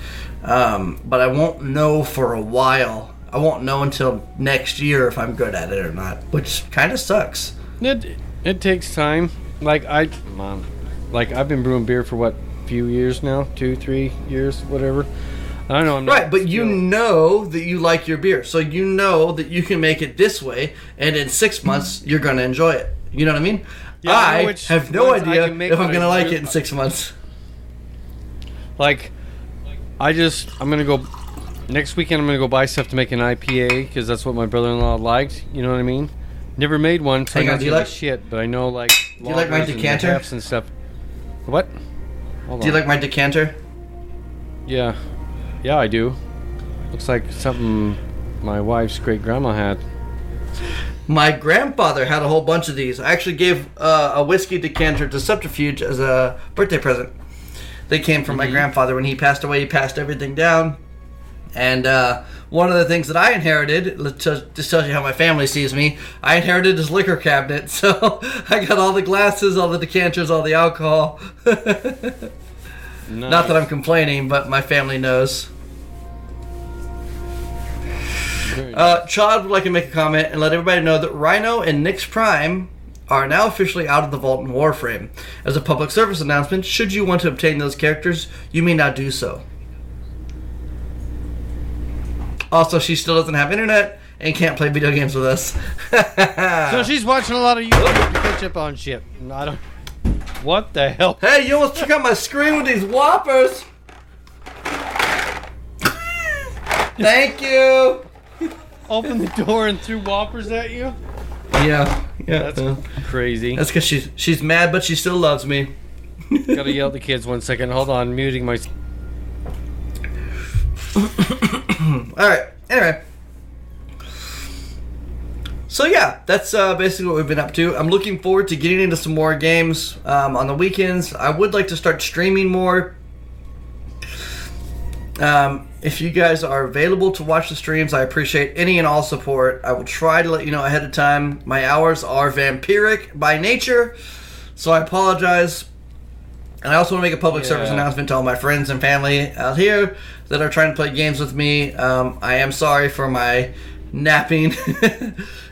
Um, but I won't know for a while. I won't know until next year if I'm good at it or not, which kind of sucks. It it takes time. Like I, mom, like I've been brewing beer for what, few years now, two, three years, whatever. I know I'm not right, but you know that you like your beer, so you know that you can make it this way, and in six months you're gonna enjoy it. You know what I mean? Yeah, I, I have no idea if I'm gonna like it in six months. Like. I just, I'm going to go, next weekend I'm going to go buy stuff to make an I P A, because that's what my brother-in-law liked, you know what I mean? Never made one, so Hang I don't do like shit, but I know, like, do you like my decanter? And, and stuff. What? Hold do you on. Like my decanter? Yeah. Yeah, I do. Looks like something my wife's great-grandma had. My grandfather had a whole bunch of these. I actually gave uh, a whiskey decanter to Subterfuge as a birthday present. They came from my mm-hmm. grandfather. When he passed away, he passed everything down. And uh, one of the things that I inherited, to, just tells you how my family sees me, I inherited his liquor cabinet. So I got all the glasses, all the decanters, all the alcohol. Nice. Not that I'm complaining, but my family knows. Nice. Uh, Chad would like to make a comment and let everybody know that Rhino and Nyx Prime are now officially out of the vault in Warframe. As a public service announcement, should you want to obtain those characters, you may not do so. Also, she still doesn't have internet and can't play video games with us. So she's watching a lot of YouTube to catch up on shit. I don't... What the hell? Hey, you almost took out my screen with these whoppers! Thank you! Opened the door and threw whoppers at you? Yeah. Yeah, that's uh, crazy. That's because she's, she's mad, but she still loves me. Gotta yell at the kids one second. Hold on, I'm muting my... Alright, anyway. So yeah, that's uh, basically what we've been up to. I'm looking forward to getting into some more games um, on the weekends. I would like to start streaming more. Um, if you guys are available to watch the streams, I appreciate any and all support. I will try to let you know ahead of time. My hours are vampiric by nature, so I apologize. And I also want to make a public yeah. service announcement to all my friends and family out here that are trying to play games with me. Um, I am sorry for my napping.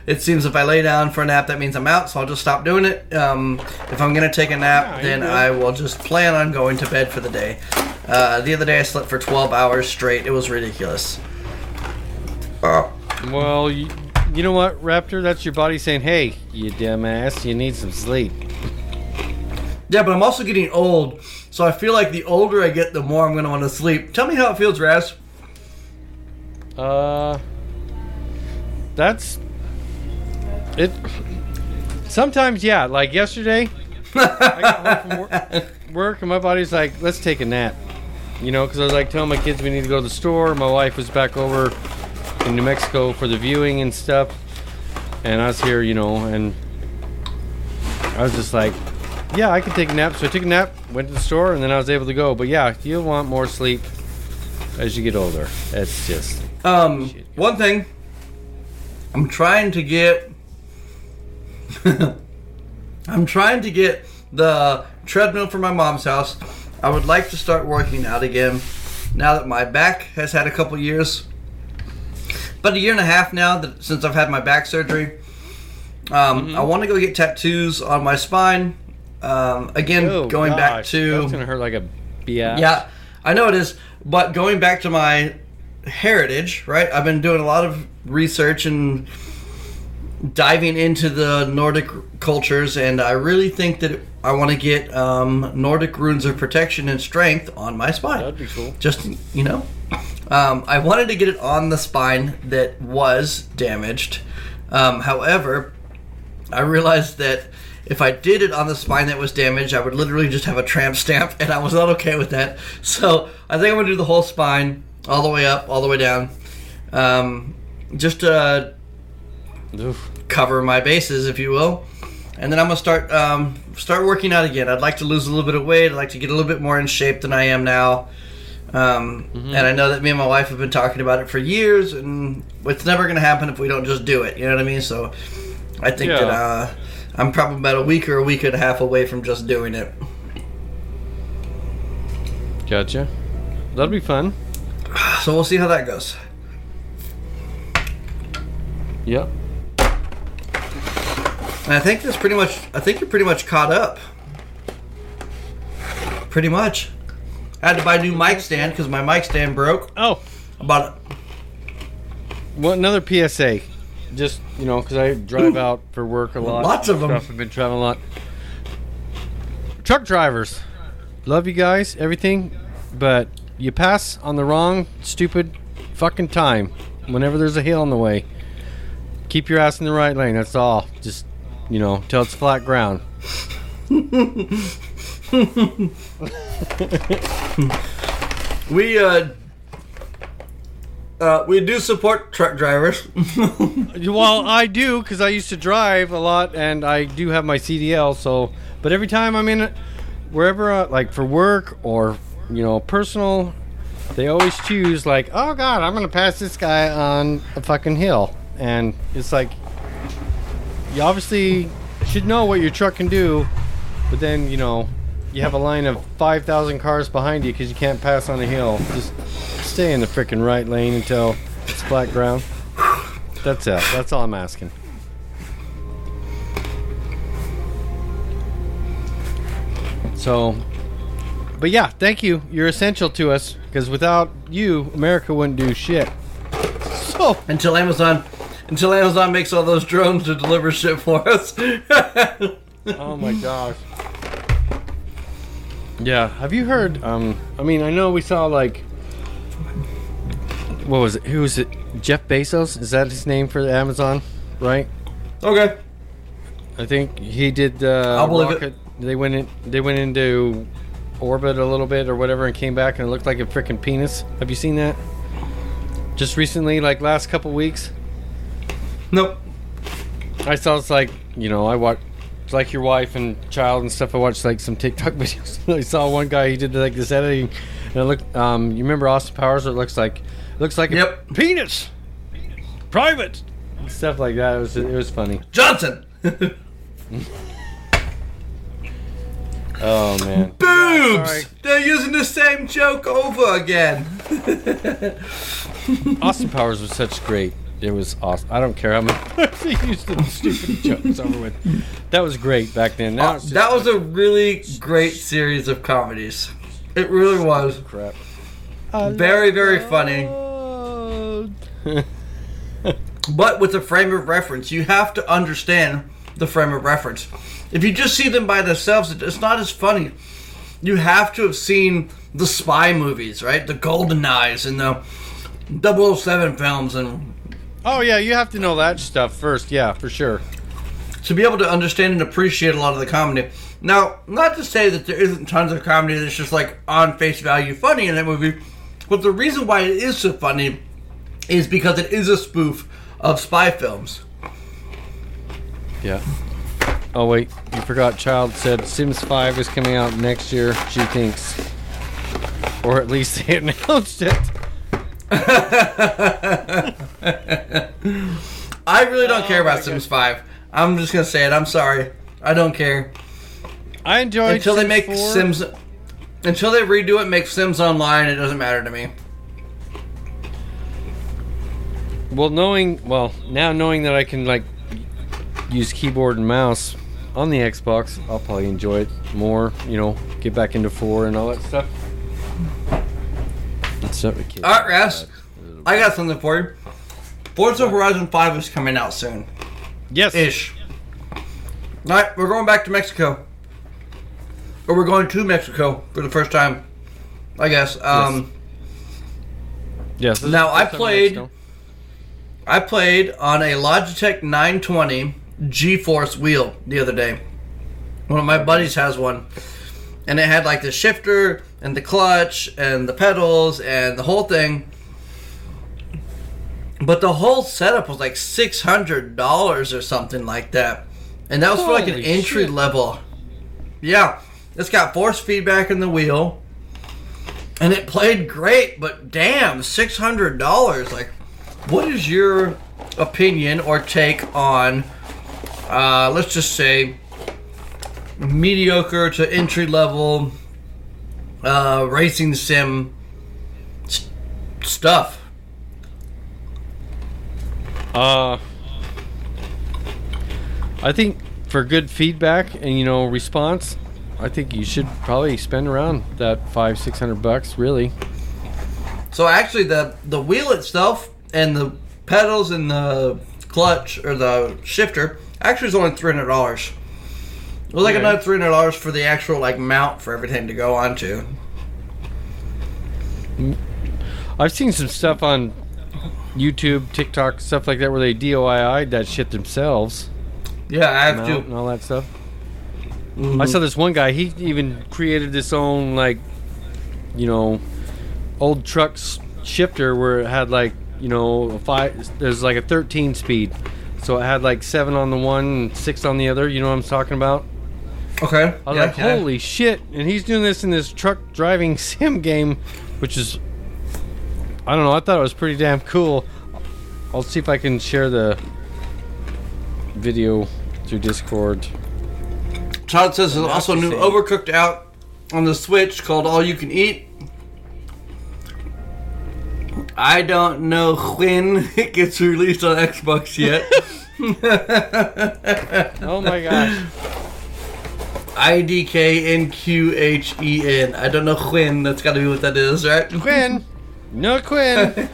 It seems if I lay down for a nap, that means I'm out, so I'll just stop doing it. Um, if I'm going to take a nap, yeah, then I will just plan on going to bed for the day. Uh, the other day I slept for twelve hours straight. It was ridiculous. Uh, well, you, you know what, Raptor? That's your body saying, hey, you dumbass, you need some sleep. Yeah, but I'm also getting old, so I feel like the older I get, the more I'm going to want to sleep. Tell me how it feels, Raz. Uh, that's... It. Sometimes, yeah, like yesterday, I got home from work, work and my body's like, let's take a nap. You know, because I was like telling my kids we need to go to the store. My wife was back over in New Mexico for the viewing and stuff. And I was here, you know, and I was just like, yeah, I can take a nap. So I took a nap, went to the store, and then I was able to go. But yeah, you'll want more sleep as you get older. That's just... Um, shit. One thing, I'm trying to get... I'm trying to get the treadmill from my mom's house I would like to start working out again now that my back has had a couple years. About a year and a half now that, since I've had my back surgery. Um, mm-hmm. I want to go get tattoos on my spine. Um, again, oh, going gosh. back to... That's going to hurt like a B S. Yeah, I know it is. But going back to my heritage, right? I've been doing a lot of research and diving into the Nordic cultures, and I really think that I want to get um, Nordic runes of protection and strength on my spine. That'd be cool. Just, you know. Um, I wanted to get it on the spine that was damaged. Um, however, I realized that if I did it on the spine that was damaged, I would literally just have a tramp stamp, and I was not okay with that. So I think I'm going to do the whole spine, all the way up, all the way down, um, just to Oof. cover my bases, if you will. And then I'm going to start um, start working out again. I'd like to lose a little bit of weight. I'd like to get a little bit more in shape than I am now. Um, mm-hmm. And I know that me and my wife have been talking about it for years, and it's never going to happen if we don't just do it. You know what I mean? So I think yeah. that uh, I'm probably about a week or a week and a half away from just doing it. Gotcha. That'll be fun. So we'll see how that goes. Yep. And I think that's pretty much. I think you're pretty much caught up. Pretty much. I had to buy a new mic stand because my mic stand broke. Oh. About it. Well, another P S A. Just, you know, because I drive Ooh. out for work a lot. Lots of them. I've been traveling a lot. Truck drivers. Love you guys, everything. But you pass on the wrong, stupid fucking time whenever there's a hill in the way. Keep your ass in the right lane. That's all. Just, you know, till it's flat ground. we uh, uh, we do support truck drivers. Well, I do because I used to drive a lot, and I do have my C D L. So, but every time I'm in, wherever, uh, like for work or you know personal, they always choose like, oh God, I'm gonna pass this guy on a fucking hill, and it's like, you obviously should know what your truck can do, but then you know. You have a line of five thousand cars behind you because you can't pass on a hill. Just stay in the freaking right lane until it's flat ground. That's it. That's all I'm asking. So, but yeah, thank you. You're essential to us because without you, America wouldn't do shit. So until Amazon, until Amazon makes all those drones to deliver shit for us. Oh my gosh. Yeah, have you heard, um, I mean, I know we saw, like, what was it, who was it, Jeff Bezos? Is that his name for Amazon, right? Okay. I think he did uh, I'll believe rocket. It. They went in, they went into orbit a little bit or whatever and came back and it looked like a freaking penis. Have you seen that? Just recently, like, last couple weeks? Nope. I saw it's like, you know, I watched. Like your wife and child and stuff. I watched like some TikTok videos. I saw one guy. He did like this editing, and it looked. Um, you remember Austin Powers? It looks like, it looks like yep. a penis, penis. private, and stuff like that. It was it was funny. Johnson. Oh man. Boobs. Right. They're using the same joke over again. Austin Powers was such great. It was awesome. I don't care how much they used the stupid jokes over with. That was great back then. Now uh, that was like, a really great series of comedies. It really was. Crap. I very, very funny. But with a frame of reference. You have to understand the frame of reference. If you just see them by themselves, it's not as funny. You have to have seen the spy movies, right? The Golden Eyes and the double oh seven films and... Oh, yeah, you have to know that stuff first, yeah, for sure. To be able to understand and appreciate a lot of the comedy. Now, not to say that there isn't tons of comedy that's just, like, on face value funny in that movie, but the reason why it is so funny is because it is a spoof of spy films. Yeah. Oh, wait, you forgot Child said Sims five is coming out next year, she thinks. Or at least they announced it. I really don't oh, care about Sims five. I'm just gonna say it. I'm sorry. I don't care. I enjoyed until Sims they make four. Sims Until they redo it, make Sims Online, it doesn't matter to me. Well, knowing... Well, now knowing that I can, like, use keyboard and mouse on the Xbox, I'll probably enjoy it more, you know, get back into four and all that stuff. That's not the case. All right, Ras, I got something for you. Forza Horizon five is coming out soon. Yes. Ish. All right, we're going back to Mexico. Or we're going to Mexico for the first time, I guess. Um, yes. yes now, I played... I played on a Logitech nine twenty GeForce wheel the other day. One of my buddies has one. And it had like the shifter and the clutch and the pedals and the whole thing. But the whole setup was like six hundred dollars or something like that. And that was Holy for like an entry shit. level. Yeah. It's got force feedback in the wheel. And it played great, but damn, six hundred dollars. Like, what is your opinion or take on, uh, let's just say, mediocre to entry-level uh, racing sim st- stuff? Uh, I think for good feedback and, you know, response, I think you should probably spend around that five, six hundred bucks, really. So actually, the, the wheel itself... And the pedals and the clutch or the shifter actually was only three hundred dollars. It was like okay. another three hundred dollars for the actual like mount for everything to go onto. I've seen some stuff on YouTube, TikTok, stuff like that where they D I Y'd that shit themselves. Yeah, I have to and all that stuff. Mm-hmm. I saw this one guy. He even created his own like, you know, old trucks shifter where it had like. You know, five, there's like a thirteen speed. So it had like seven on the one and six on the other. You know what I'm talking about? Okay. I was yeah, like, I holy shit. And he's doing this in this truck driving sim game, which is, I don't know, I thought it was pretty damn cool. I'll see if I can share the video through Discord. Todd says there's also new Overcooked out on the Switch called All You Can Eat. I don't know when it gets released on Xbox yet. Oh my gosh. I D K N Q H E N. I don't know when. That's got to be what that is, right? Quinn. No Quinn.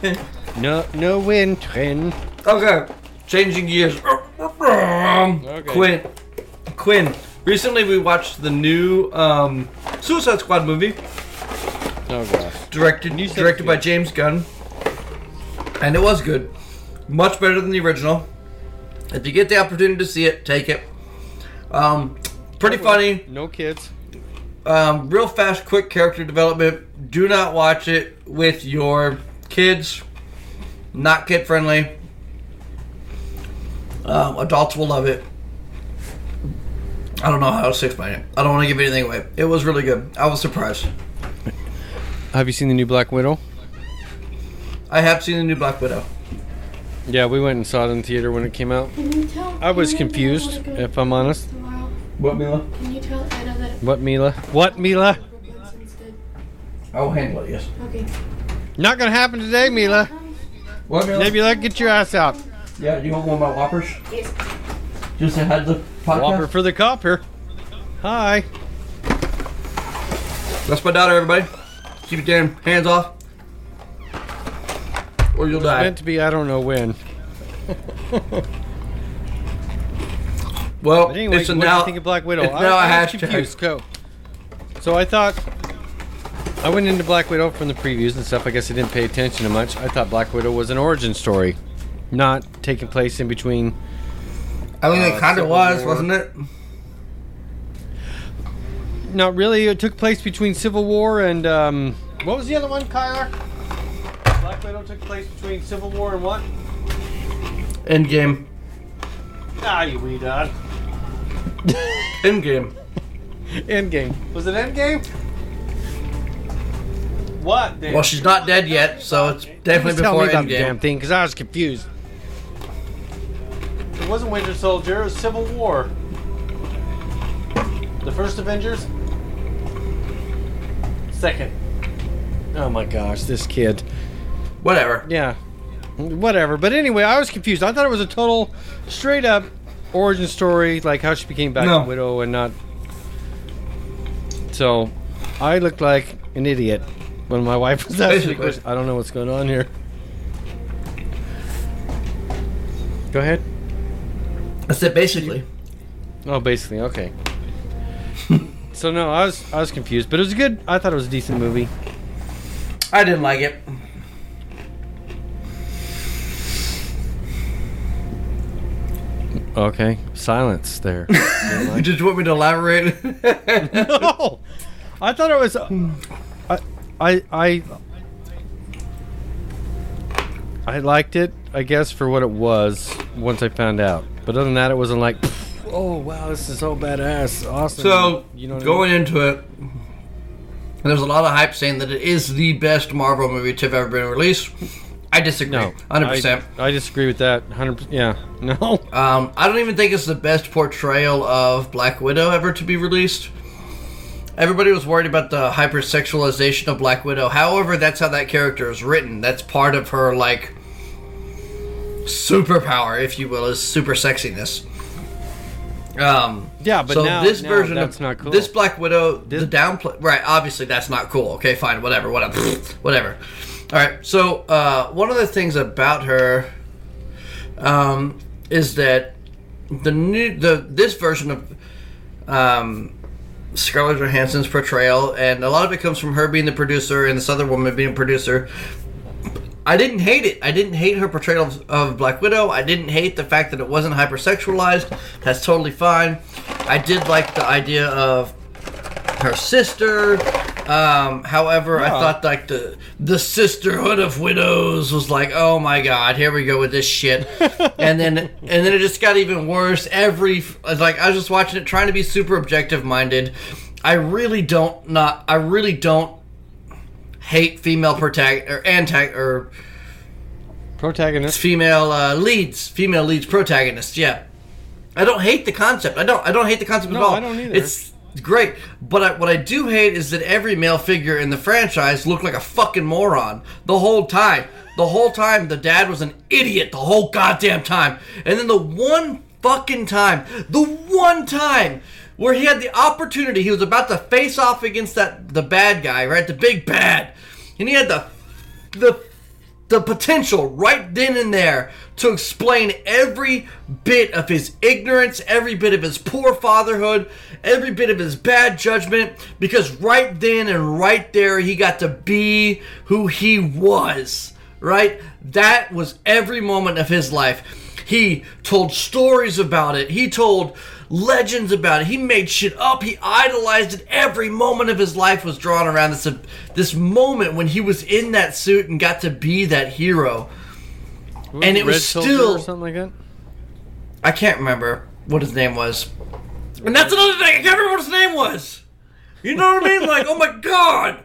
no no win, Quinn. Okay. Changing gears. Okay. Quinn. Quinn. Recently we watched the new um, Suicide Squad movie. Oh gosh. Directed, directed by James Gunn. And it was good. Much better than the original. If you get the opportunity to see it, take it. Um, pretty funny. No kids. Um, real fast, quick character development. Do not watch it with your kids. Not kid friendly. Um, adults will love it. I don't know how to explain it. I don't want to give anything away. It was really good. I was surprised. Have you seen the new Black Widow? I have seen the new Black Widow. Yeah, we went and saw it in the theater when it came out. Can you tell I was confused, I if I'm honest. Tomorrow? What, Mila? Can you tell Ida that... What, Mila? What, Mila? I will handle it, yes. Okay. Not gonna happen today, Mila. What, Mila? Nebula, get your ass out. Yeah, you want one of my Whoppers? Yes. Just say hi to the podcast. Whopper for the copper. Hi. That's my daughter, everybody. Keep your damn hands off. Or you'll die. It's meant to be, I don't know when. Well, but anyway, it's what now, do you think of Black Widow? I, now I have confused. Go. So I thought, I went into Black Widow from the previews and stuff. I guess I didn't pay attention to much. I thought Black Widow was an origin story, not taking place in between. I mean, uh, it kind of was, War. wasn't it? Not really. It took place between Civil War and, um... What was the other one, Kyler? Black Widow took place between Civil War and what? Endgame. Ah, you wee dog. Endgame. Endgame. Was it Endgame? What? Well, she's not dead yet, so it's definitely before Endgame. Tell me about the damn thing, because I was confused. It wasn't Winter Soldier, it was Civil War. The first Avengers? second. Oh my gosh, this kid. Whatever. Yeah. Whatever. But anyway, I was confused. I thought it was a total straight up origin story, like how she became Black no. Widow and not. So I looked like an idiot when my wife was asking me, I don't know what's going on here. Go ahead. I said basically. Oh, basically. Okay. So no, I was I was confused, but it was good. I thought it was a decent movie. I didn't like it. Okay, silence there. You just want me to elaborate? No, I thought it was. Uh, I, I, I, I liked it, I guess, for what it was. Once I found out, but other than that, it wasn't like, oh wow, this is so badass, awesome. So you know going I mean? into it, there's a lot of hype saying that it is the best Marvel movie to have ever been released. I disagree. No, one hundred percent. I, I disagree with that. one hundred percent. Yeah. No. Um, I don't even think it's the best portrayal of Black Widow ever to be released. Everybody was worried about the hypersexualization of Black Widow. However, that's how that character is written. That's part of her, like, superpower, if you will, is super sexiness. Um, yeah, but so now, this now version that's of not cool. This Black Widow, this- the downplay. Right, obviously that's not cool. Okay, fine, whatever, whatever, whatever. All right, so uh, one of the things about her um, is that the new the this version of um, Scarlett Johansson's portrayal, and a lot of it comes from her being the producer and this other woman being a producer. I didn't hate it. I didn't hate her portrayal of, of Black Widow. I didn't hate the fact that it wasn't hypersexualized. That's totally fine. I did like the idea of her sister. Um, however, yeah. I thought like the the sisterhood of widows was like, oh my god, here we go with this shit, and then and then it just got even worse. Every like I was just watching it, trying to be super objective minded. I really don't not I really don't hate female protag or antag or protagonists, female uh, leads, female leads protagonists. Yeah, I don't hate the concept. I don't I don't hate the concept no, at all. I don't either. It's great, but I, what I do hate is that every male figure in the franchise looked like a fucking moron the whole time. The whole time, the dad was an idiot the whole goddamn time. And then the one fucking time, the one time where he had the opportunity, he was about to face off against that the bad guy, right, the big bad, and he had the the the potential right then and there to explain every bit of his ignorance, every bit of his poor fatherhood, every bit of his bad judgment, because right then and right there he got to be who he was, right? That was every moment of his life. He told stories about it. He told legends about it. He made shit up. He idolized it. Every moment of his life was drawn around this, this moment when he was in that suit and got to be that hero. What and was it Red was Soldier still or something like that? I can't remember what his name was. And that's another thing. I can't remember what his name was. You know what I mean? Like, oh my god.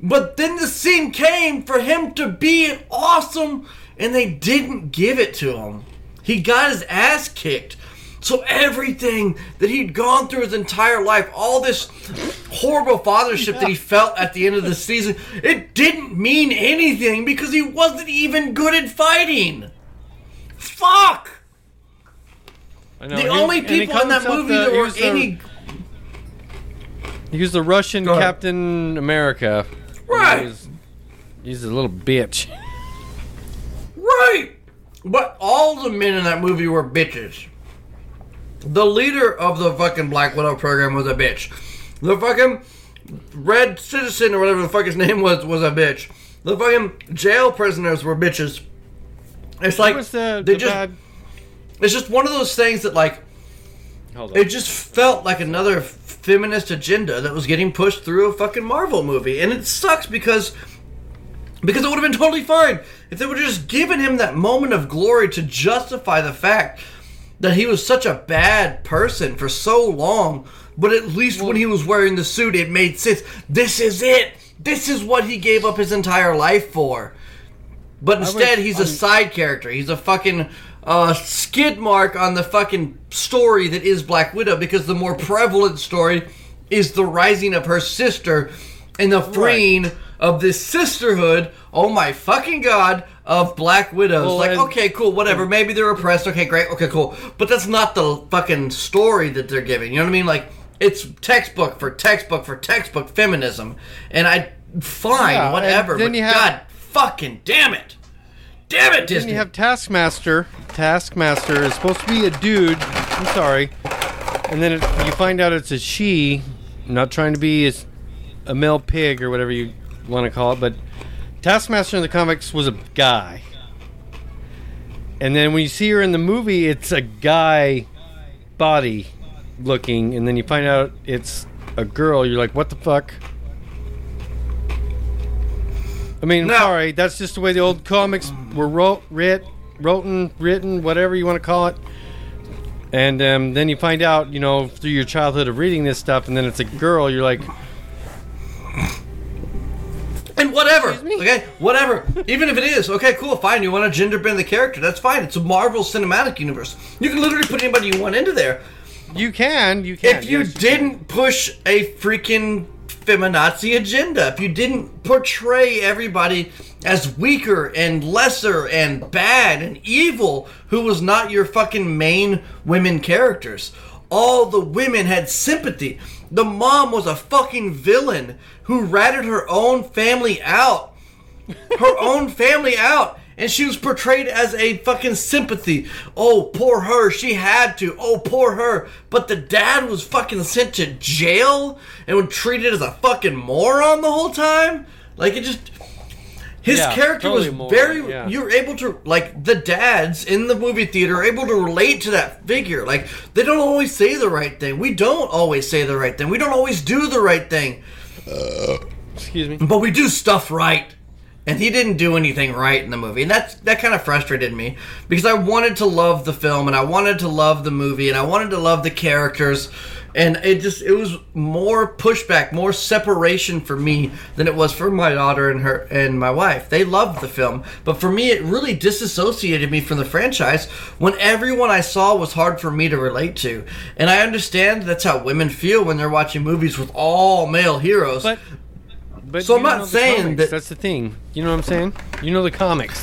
But then the scene came for him to be awesome, and they didn't give it to him. He got his ass kicked. So everything that he'd gone through his entire life, all this horrible fathership yeah. that he felt at the end of the season, it didn't mean anything because he wasn't even good at fighting. Fuck! I know. The he, only people in that movie the, that were the, any... He was the Russian Captain America. Right. Was, he's a little bitch. Right! But all the men in that movie were bitches. The leader of the fucking Black Widow program was a bitch. The fucking Red Citizen or whatever the fuck his name was was a bitch. The fucking jail prisoners were bitches. It's like the, they the just. Bad? It's just one of those things that like. Hold on. It just felt like another feminist agenda that was getting pushed through a fucking Marvel movie, and it sucks because. Because it would have been totally fine if they would have just given him that moment of glory to justify the fact that he was such a bad person for so long, but at least well, when he was wearing the suit, it made sense. This is it. This is what he gave up his entire life for. But instead, would, he's I'm, a side character. He's a fucking uh, skid mark on the fucking story that is Black Widow, because the more prevalent story is the rising of her sister and the freeing right. of this sisterhood, oh my fucking God, of Black Widows. Well, like, okay, cool, whatever. Maybe they're oppressed. Okay, great. Okay, cool. But that's not the fucking story that they're giving. You know what I mean? Like, it's textbook for textbook for textbook feminism. And I... Fine, yeah, whatever, but have, God fucking damn it. Damn it, Disney. Then you have Taskmaster. Taskmaster is supposed to be a dude. I'm sorry. And then it, you find out it's a she. I'm not trying to be a, a male pig or whatever you want to call it, but Taskmaster in the comics was a guy. And then when you see her in the movie, it's a guy body looking, and then you find out it's a girl. You're like, what the fuck? I mean, no. sorry, that's just the way the old comics were wrote, writ, written, written, whatever you want to call it. And um, then you find out, you know, through your childhood of reading this stuff, and then it's a girl, you're like... And whatever, okay? Whatever. Even if it is, okay, cool, fine. You want to gender bend the character, that's fine. It's a Marvel Cinematic Universe. You can literally put anybody you want into there. You can, you can. If you yes, didn't you push a freaking... feminazi agenda, if you didn't portray everybody as weaker and lesser and bad and evil who was not your fucking main women characters. All the women had sympathy. The mom was a fucking villain who ratted her own family out. Her own family out. And she was portrayed as a fucking sympathy. Oh, poor her. She had to. Oh, poor her. But the dad was fucking sent to jail and was treated as a fucking moron the whole time. Like, it just... His yeah, character totally was moron, very... Yeah. You were able to... Like, the dads in the movie theater are able to relate to that figure. Like, they don't always say the right thing. We don't always say the right thing. We don't always do the right thing. Uh, Excuse me. But we do stuff right. And he didn't do anything right in the movie. And that's, that kind of frustrated me. Because I wanted to love the film, and I wanted to love the movie, and I wanted to love the characters. And it just, it was more pushback, more separation for me than it was for my daughter and her and my wife. They loved the film. But for me, it really disassociated me from the franchise when everyone I saw was hard for me to relate to. And I understand that's how women feel when they're watching movies with all male heroes. But- But so I'm not saying comics. that... That's the thing. You know what I'm saying? You know the comics.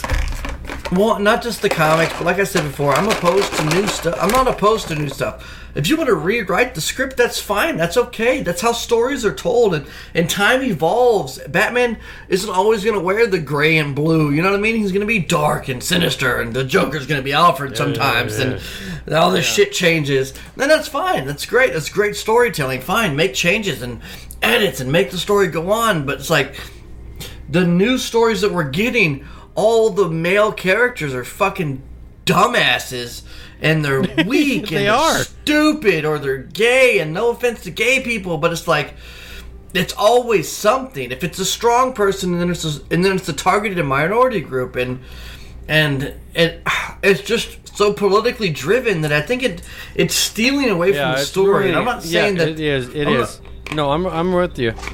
Well, not just the comics, but like I said before, I'm opposed to new stuff. I'm not opposed to new stuff. If you want to rewrite the script, that's fine. That's okay. That's how stories are told, and, and time evolves. Batman isn't always going to wear the gray and blue. You know what I mean? He's going to be dark and sinister, and the Joker's going to be Alfred yeah, sometimes, yeah, yeah. and all this yeah. shit changes. Then that's fine. That's great. That's great storytelling. Fine. Make changes and edits and make the story go on. But it's like the new stories that we're getting, all the male characters are fucking dumbasses. And they're weak, they and they're are. stupid, or they're gay, and no offense to gay people, but it's like, it's always something. If it's a strong person, and then it's a, and then it's a targeted minority group, and and it it's just so politically driven that I think it it's stealing away yeah, from the story. Really, and I'm not saying yeah, that it is. It I'm is. Not, no, I'm I'm with you. It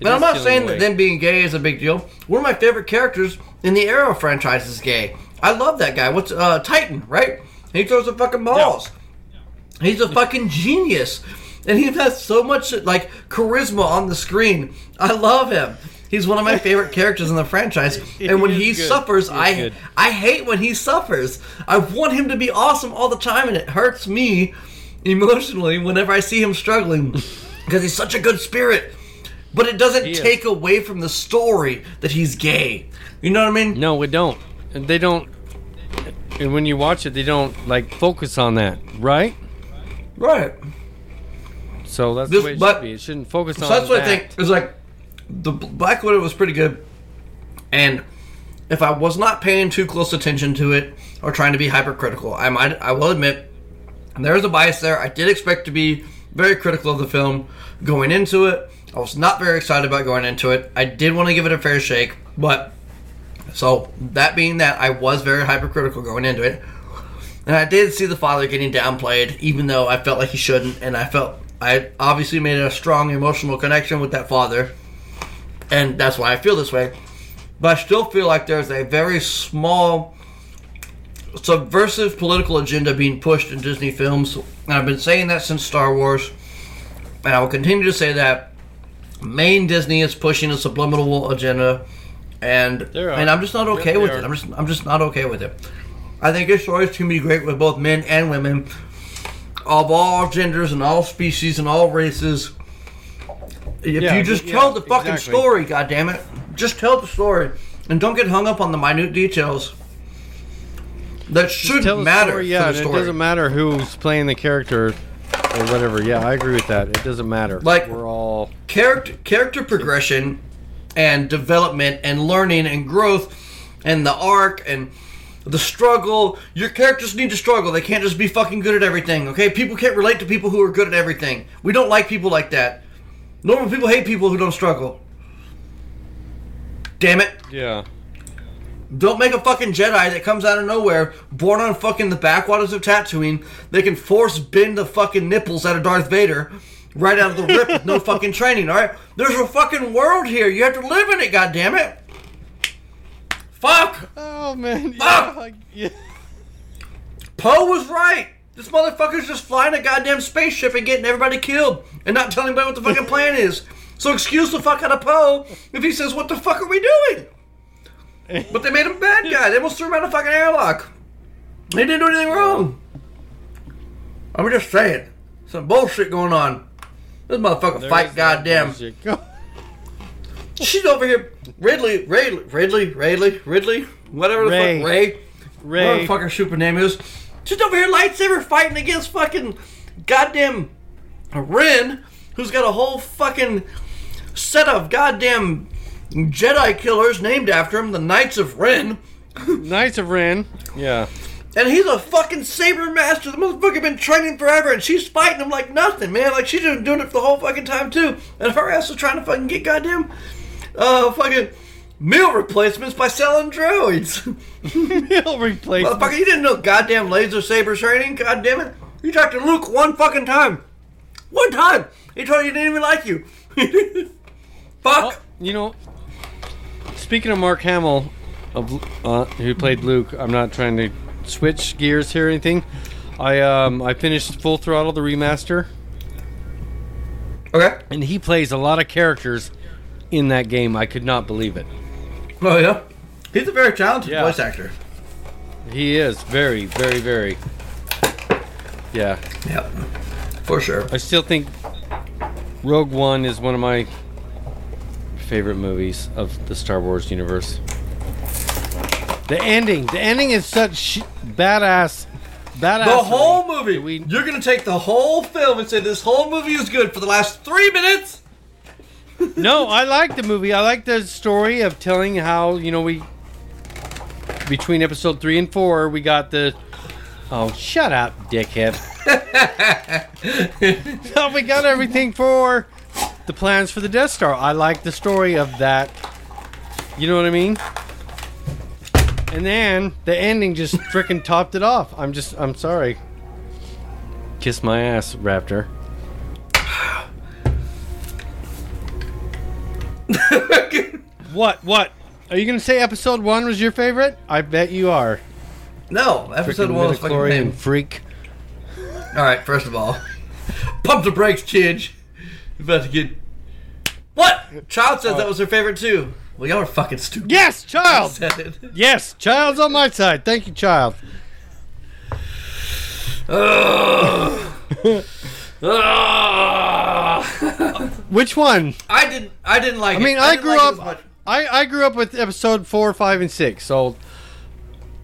but I'm not saying away. that them being gay is a big deal. One of my favorite characters in the Arrow franchise is gay. I love that guy. What's uh, Titan, right? He throws the fucking balls. Yeah. Yeah. He's a fucking genius. And he has so much, like, charisma on the screen. I love him. He's one of my favorite characters in the franchise. And when he, he suffers, he I good. I hate when he suffers. I want him to be awesome all the time, and it hurts me emotionally whenever I see him struggling because he's such a good spirit. But it doesn't he take is. away from the story that he's gay. You know what I mean? No, it don't. They don't. And when you watch it, they don't, like, focus on that, right? Right. So that's this, the way it but, should be. It shouldn't focus so on that. So that's what that. I think. It's like, the Black Widow was pretty good. And if I was not paying too close attention to it or trying to be hypercritical, I might, I will admit, there is a bias there. I did expect to be very critical of the film going into it. I was not very excited about going into it. I did want to give it a fair shake, but... So, that being that, I was very hypercritical going into it. And I did see the father getting downplayed, even though I felt like he shouldn't. And I felt, I obviously made a strong emotional connection with that father. And that's why I feel this way. But I still feel like there's a very small, subversive political agenda being pushed in Disney films. And I've been saying that since Star Wars. and I will continue to say that main Disney is pushing a subliminal agenda, and and I'm just not okay yeah, with it. I'm just I'm just not okay with it. I think your stories can be great with both men and women, of all genders and all species and all races. If yeah, you just yeah, tell the fucking exactly. story, goddammit. Just tell the story. And don't get hung up on the minute details. That shouldn't matter. Story, yeah, the story. It doesn't matter who's playing the character or whatever. Yeah, I agree with that. It doesn't matter. Like, we're all. Character, character progression and development and learning and growth and the arc and the struggle. Your characters need to struggle. They can't just be fucking good at everything, okay? People can't relate to people who are good at everything. We don't like people like that. Normal people hate people who don't struggle. Damn it. Yeah. Don't make a fucking Jedi that comes out of nowhere, born on fucking the backwaters of Tatooine. They can force bend the fucking nipples out of Darth Vader right out of the rip with no fucking training, alright? There's a fucking world here. You have to live in it, goddammit. Fuck! Oh, man. Fuck! Yeah, yeah. Poe was right. This motherfucker's just flying a goddamn spaceship and getting everybody killed and not telling anybody what the fucking plan is. So excuse the fuck out of Poe if he says, what the fuck are we doing? But they made him a bad guy. They almost threw him out of fucking airlock. They didn't do anything wrong. I'm just saying. Some bullshit going on. This motherfucker there fight goddamn. She's over here. Ridley, Ridley, Ridley, Ridley, Ridley, whatever the Ray. fuck, Ray. Ray. Whatever the fuck her super name is. She's over here lightsaber fighting against fucking goddamn Ren, who's got a whole fucking set of goddamn Jedi killers named after him, the Knights of Ren. Knights of Ren, yeah. And he's a fucking saber master. The motherfucker been training forever, and she's fighting him like nothing, man. Like, she's been doing it for the whole fucking time, too. And her ass is trying to fucking get goddamn uh, fucking meal replacements by selling droids. Meal replacements. Motherfucker, you didn't know goddamn laser saber training? God damn it. You talked to Luke one fucking time. One time. He told you he didn't even like you. Fuck. Well, you know, speaking of Mark Hamill, of uh, who played Luke, I'm not trying to switch gears here or anything. I, um, I finished Full Throttle, the remaster. Okay. And he plays a lot of characters in that game. I could not believe it. Oh, yeah? He's a very talented yeah. voice actor. He is. Very, very, very. Yeah. Yeah. For sure. I still think Rogue One is one of my favorite movies of the Star Wars universe. The ending. The ending is such sh- badass. Badass. The whole movie. We- You're going to take the whole film and say this whole movie is good for the last three minutes? No, I like the movie. I like the story of telling how, you know, we between episode three and four we got the oh shut up, dickhead. So we got everything for the plans for the Death Star. I like the story of that. You know what I mean? And then the ending just frickin' topped it off. I'm just I'm sorry. Kiss my ass, Raptor. What? What? Are you going to say episode one was your favorite? I bet you are. No, episode freaking one was fucking pain. Freak. Alright, first of all, pump the brakes, kid. You're about to get... What? Child says oh. that was her favorite too. Well, y'all are fucking stupid. Yes, Child! Yes, Child's on my side. Thank you, Child. Ugh. Which one? I didn't. I didn't like. I mean, it. I, I grew like up. I, I grew up with episode four, five, and six. So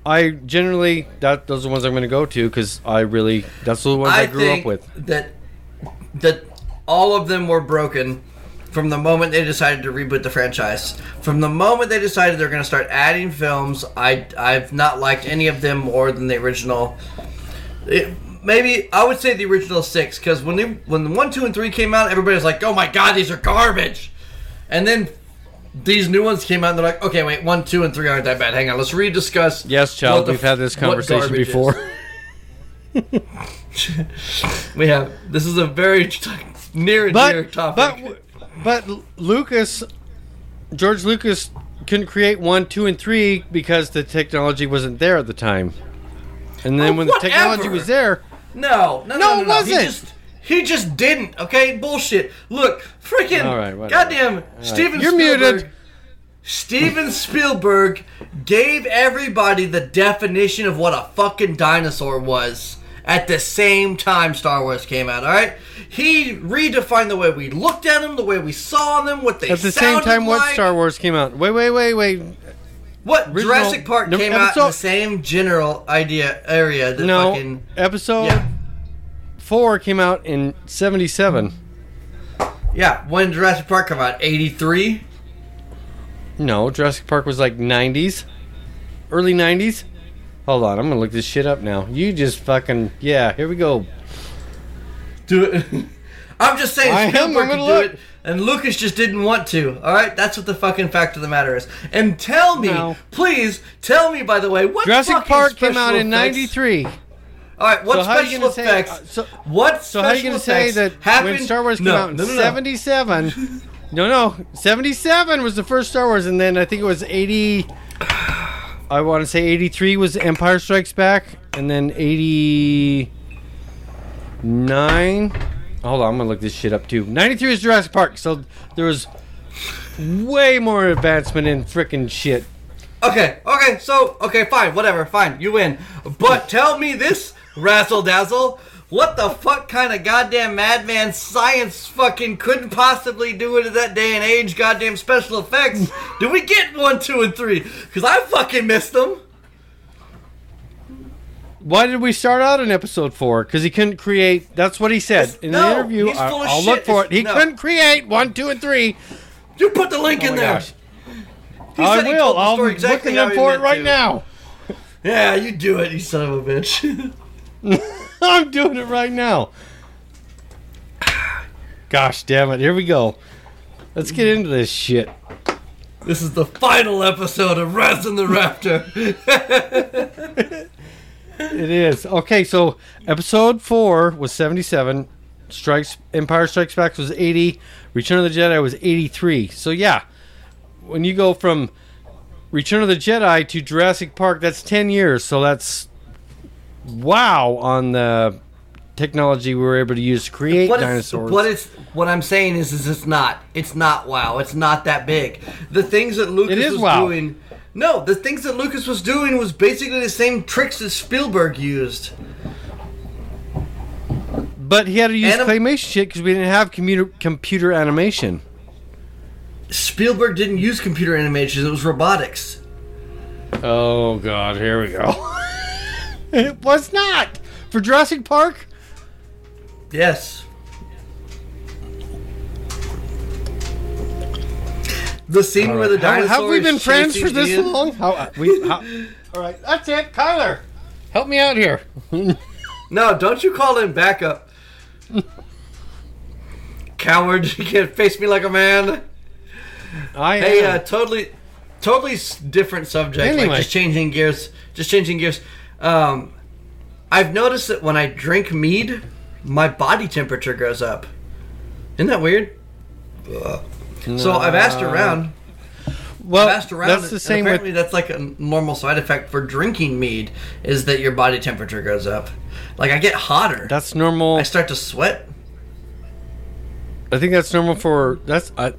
I generally that those are the ones I'm going to go to because I really that's the ones I, I grew think up with. That that all of them were broken from the moment they decided to reboot the franchise. From the moment they decided they're going to start adding films, I I've not liked any of them more than the original. It, Maybe, I would say the original six, because when they, when one, two, and three came out, everybody was like, oh my god, these are garbage! And then these new ones came out, and they're like, okay, wait, one, two, and three aren't that bad. Hang on, let's rediscuss. Yes, Child, we've f- had this conversation before. We have. This is a very t- near and but, dear topic. But, but Lucas, George Lucas couldn't create one, two, and three because the technology wasn't there at the time. And then oh, when whatever. the technology was there... No, no, no, no, no, no. It wasn't. He just, He just didn't, okay? Bullshit. Look, freaking right, goddamn right. Steven You're Spielberg. You're muted. Steven Spielberg gave everybody the definition of what a fucking dinosaur was at the same time Star Wars came out, all right? He redefined the way we looked at them, the way we saw them, what they sounded like. At the same time like. What Star Wars came out. Wait, wait, wait, wait. What? Original, Jurassic Park no, came episode, out in the same general idea area. That no, fucking, episode... Yeah. Four came out in seventy-seven. Yeah, when Jurassic Park came out, eighty-three. No, Jurassic Park was like nineties, early nineties. Hold on, I'm gonna look this shit up now. You just fucking yeah. Here we go. Do it. I'm just saying I Spielberg could look. do it, and Lucas just didn't want to. All right, that's what the fucking fact of the matter is. And tell me, no. please tell me. By the way, what Jurassic Park came out in ninety-three. All right, what so special effects? Say, uh, so, what so special how are you going to say that happened? When Star Wars came no, out in no, no, no. seventy-seven? No, no, seventy-seven was the first Star Wars, and then I think it was eighty. I want to say eighty-three was Empire Strikes Back, and then eighty-nine. Hold on, I'm gonna look this shit up too. ninety-three is Jurassic Park, so there was way more advancement in frickin' shit. Okay, okay, so okay, fine, whatever, fine, you win. But tell me this. Razzle dazzle! What the fuck kind of goddamn madman science fucking couldn't possibly do it in that day and age? Goddamn special effects! Did we get one, two, and three? Because I fucking missed them. Why did we start out in episode four? Because he couldn't create. That's what he said it's, in no, the interview. He's I, full of I'll shit. look for it's, it. He no. couldn't create one, two, and three. You put the link oh in there. Gosh. He I said will. He told the story I'm exactly looking for it right to. now. Yeah, you do it, you son of a bitch. I'm doing it right now. Gosh damn it, here we go. Let's get into this shit. This is the final episode of Raz and the Raptor. It is. Okay, so episode four was seventy-seven. Strikes Empire Strikes Back was eighty. Return of the Jedi was eighty-three. So yeah, when you go from Return of the Jedi to Jurassic Park, that's ten years. So that's... wow on the technology we were able to use to create what dinosaurs. Is, what, is, what I'm saying is, is it's not. It's not wow. It's not that big. The things that Lucas it is was wow. doing... No, the things that Lucas was doing was basically the same tricks that Spielberg used. But he had to use Anim- claymation shit because we didn't have commuter, computer animation. Spielberg didn't use computer animation. It was robotics. Oh, God. Here we go. It was not for Jurassic Park. Yes. The scene right. where the dinosaurs. Have we been friends for this in? long? How, we, how, all right, that's it, Kyler. Help me out here. No, don't you call in backup, coward! You can't face me like a man. I hey, am. Uh, totally, totally different subject. Anyway. Like just changing gears. Just changing gears. Um, I've noticed that when I drink mead, my body temperature goes up. Isn't that weird? No. So I've asked around. Well, I've asked around, that's the same. Apparently, with... that's like a normal side effect for drinking mead is that your body temperature goes up. Like I get hotter. That's normal. I start to sweat. I think that's normal for that's uh,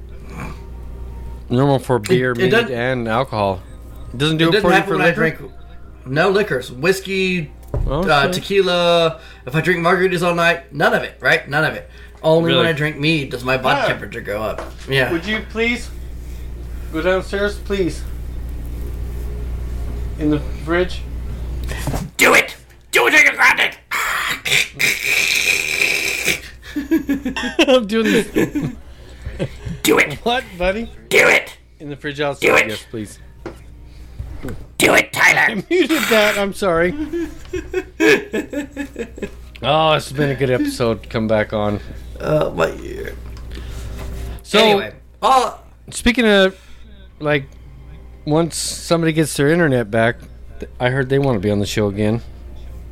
normal for beer, it, it mead, and alcohol. It doesn't do it, it for you for liquor. No liquors, whiskey, okay. uh, tequila. If I drink margaritas all night, none of it, right? None of it. Only really? when I drink mead does my body yeah. temperature go up. Yeah. Would you please go downstairs, please? In the fridge. Do it. Do it. You're grounded. I'm doing this. Do it. What, buddy? Do it. In the fridge outside. Do it. Yes, please. Do it, Tyler! I muted that, I'm sorry. Oh, it's been a good episode to come back on. Uh, my ear. So, anyway, all, speaking of, like, once somebody gets their internet back, I heard they want to be on the show again.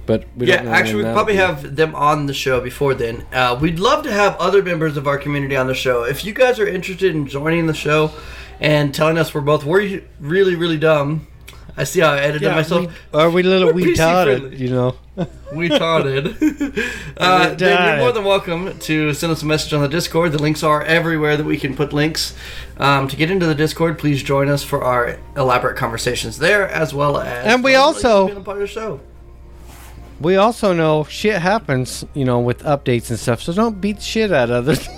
But we yeah, don't know actually, we probably have them on the show before then. Uh, we'd love to have other members of our community on the show. If you guys are interested in joining the show and telling us we're both we're really, really dumb... I see how I edited yeah, myself. We, are we a little retarded, you know? Retarded. uh, then you're more than welcome to send us a message on the Discord. The links are everywhere that we can put links. Um, to get into the Discord, please join us for our elaborate conversations there, as well as... And we also... Being a part of the show. We also know shit happens, you know, with updates and stuff, so don't beat the shit out of others.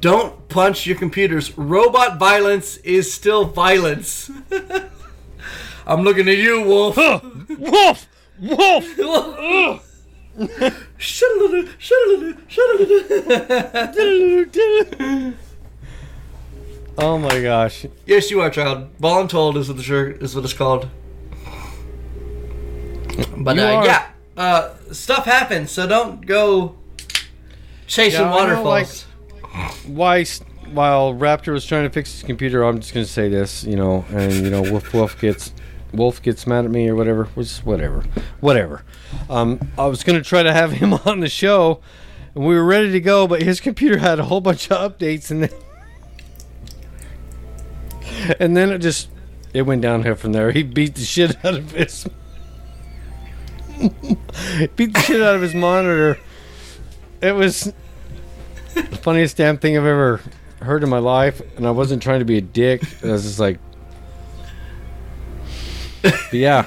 Don't punch your computers. Robot violence is still violence. I'm looking at you, Wolf. Wolf! Wolf! Wolf! Shudaloo, shudaloo, shudaloo. Oh my gosh. Yes, you are, child. Ball and told is what the shirt is what it's called. But uh, are... yeah, uh, stuff happens, so don't go chasing yeah, waterfalls. Why, while Raptor was trying to fix his computer, I'm just going to say this, you know, and you know, Wolf Wolf gets Wolf gets mad at me or whatever, which whatever, whatever. Um, I was going to try to have him on the show, and we were ready to go, but his computer had a whole bunch of updates, and then and then it just it went downhill from there. He beat the shit out of his beat the shit out of his monitor. It was the funniest damn thing I've ever heard in my life, and I wasn't trying to be a dick. I was just like, but yeah,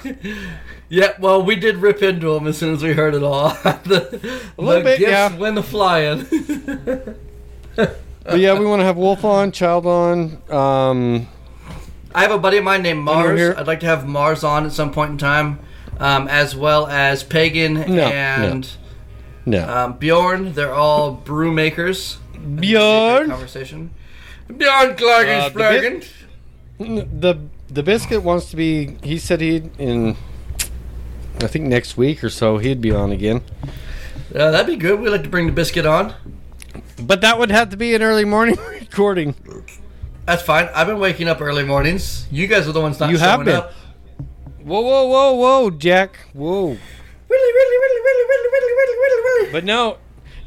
yeah. Well, we did rip into him as soon as we heard it all. the, a little the bit, yeah. When the flying. But yeah, we want to have Wolf on, Child on. Um, I have a buddy of mine named Mars. I'd like to have Mars on at some point in time, um, as well as Pagan no, and. No. No. Um, Bjorn, they're all brew makers. Bjorn conversation. Bjorn Clark is uh, Flagant. The, the the biscuit wants to be. He said he'd in. I think next week or so he'd be on again. Uh, that'd be good. We'd like to bring the biscuit on. But that would have to be an early morning recording. That's fine. I've been waking up early mornings. You guys are the ones not you showing up. Whoa, whoa, whoa, whoa, Jack. Whoa. Really, really, really, really, really, really, really, really, really. But no,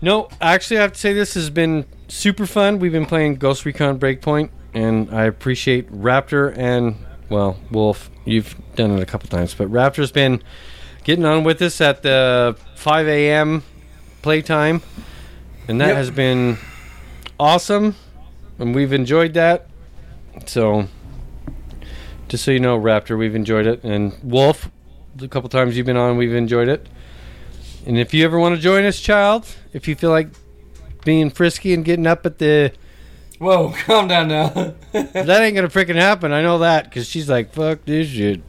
no, actually I have to say this has been super fun. We've been playing Ghost Recon Breakpoint, and I appreciate Raptor and, well, Wolf. You've done it a couple times, but Raptor's been getting on with us at the five a.m. playtime, and that yep. has been awesome, and we've enjoyed that. So, just so you know, Raptor, we've enjoyed it, and Wolf... a couple times you've been on, we've enjoyed it. And if you ever want to join us, Child, if you feel like being frisky and getting up at the... Whoa, calm down now. That ain't going to freaking happen. I know that, because she's like, fuck this shit.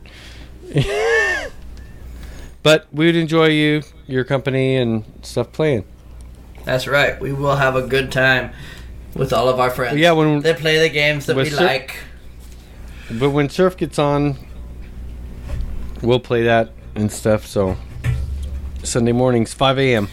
But we would enjoy you, your company, and stuff playing. That's right. We will have a good time with all of our friends. Yeah, when they play the games that we Surf, like. But when Surf gets on... we'll play that and stuff, so Sunday mornings, five a.m.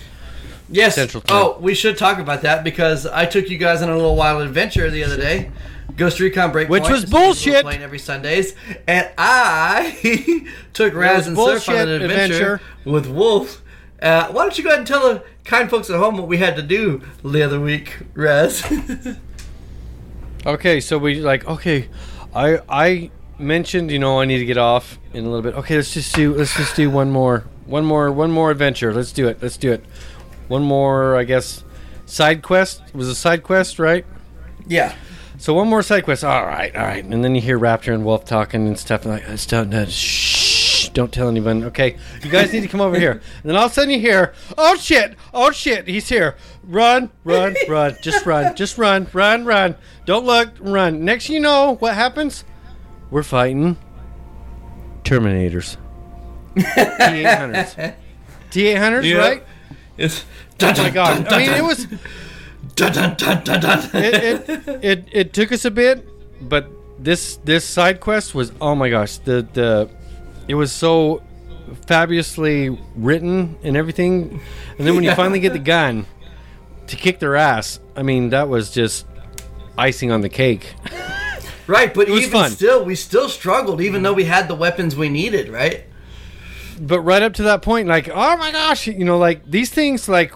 Yes. Central Time. Oh, we should talk about that, because I took you guys on a little wild adventure the other day. Ghost Recon Breakpoint. Which was bullshit. Playing every Sundays. And I took Raz and Surf on an adventure, adventure. with Wolf. Uh, why don't you go ahead and tell the kind folks at home what we had to do the other week, Raz? Okay, so we like, okay, I... I mentioned, you know, I need to get off in a little bit. Okay, let's just do let's just do one more one more one more adventure. Let's do it. Let's do it. One more, I guess, side quest. It was a side quest, right? Yeah. So one more side quest. All right, all right. And then you hear Raptor and Wolf talking and stuff, and like, I don't know. Shh, don't tell anyone. Okay, you guys need to come over here. And then all of a sudden you hear, oh shit, oh shit, he's here. Run, run, run. Just run, just run, run, run. Don't look, run. Next thing you know, what happens? We're fighting Terminators. T eight hundreds. T eight hundreds, yeah. Right? It's dun, dun, oh my god. Dun, dun, I mean, dun. It was... Dun, dun, dun, dun, dun. It, it, it, it took us a bit, but this this side quest was... Oh my gosh. the the It was so fabulously written and everything. And then when you finally get the gun to kick their ass, I mean, that was just icing on the cake. Right, but even fun. still, we still struggled, even though we had the weapons we needed, right? But right up to that point, like, oh my gosh, you know, like, these things, like,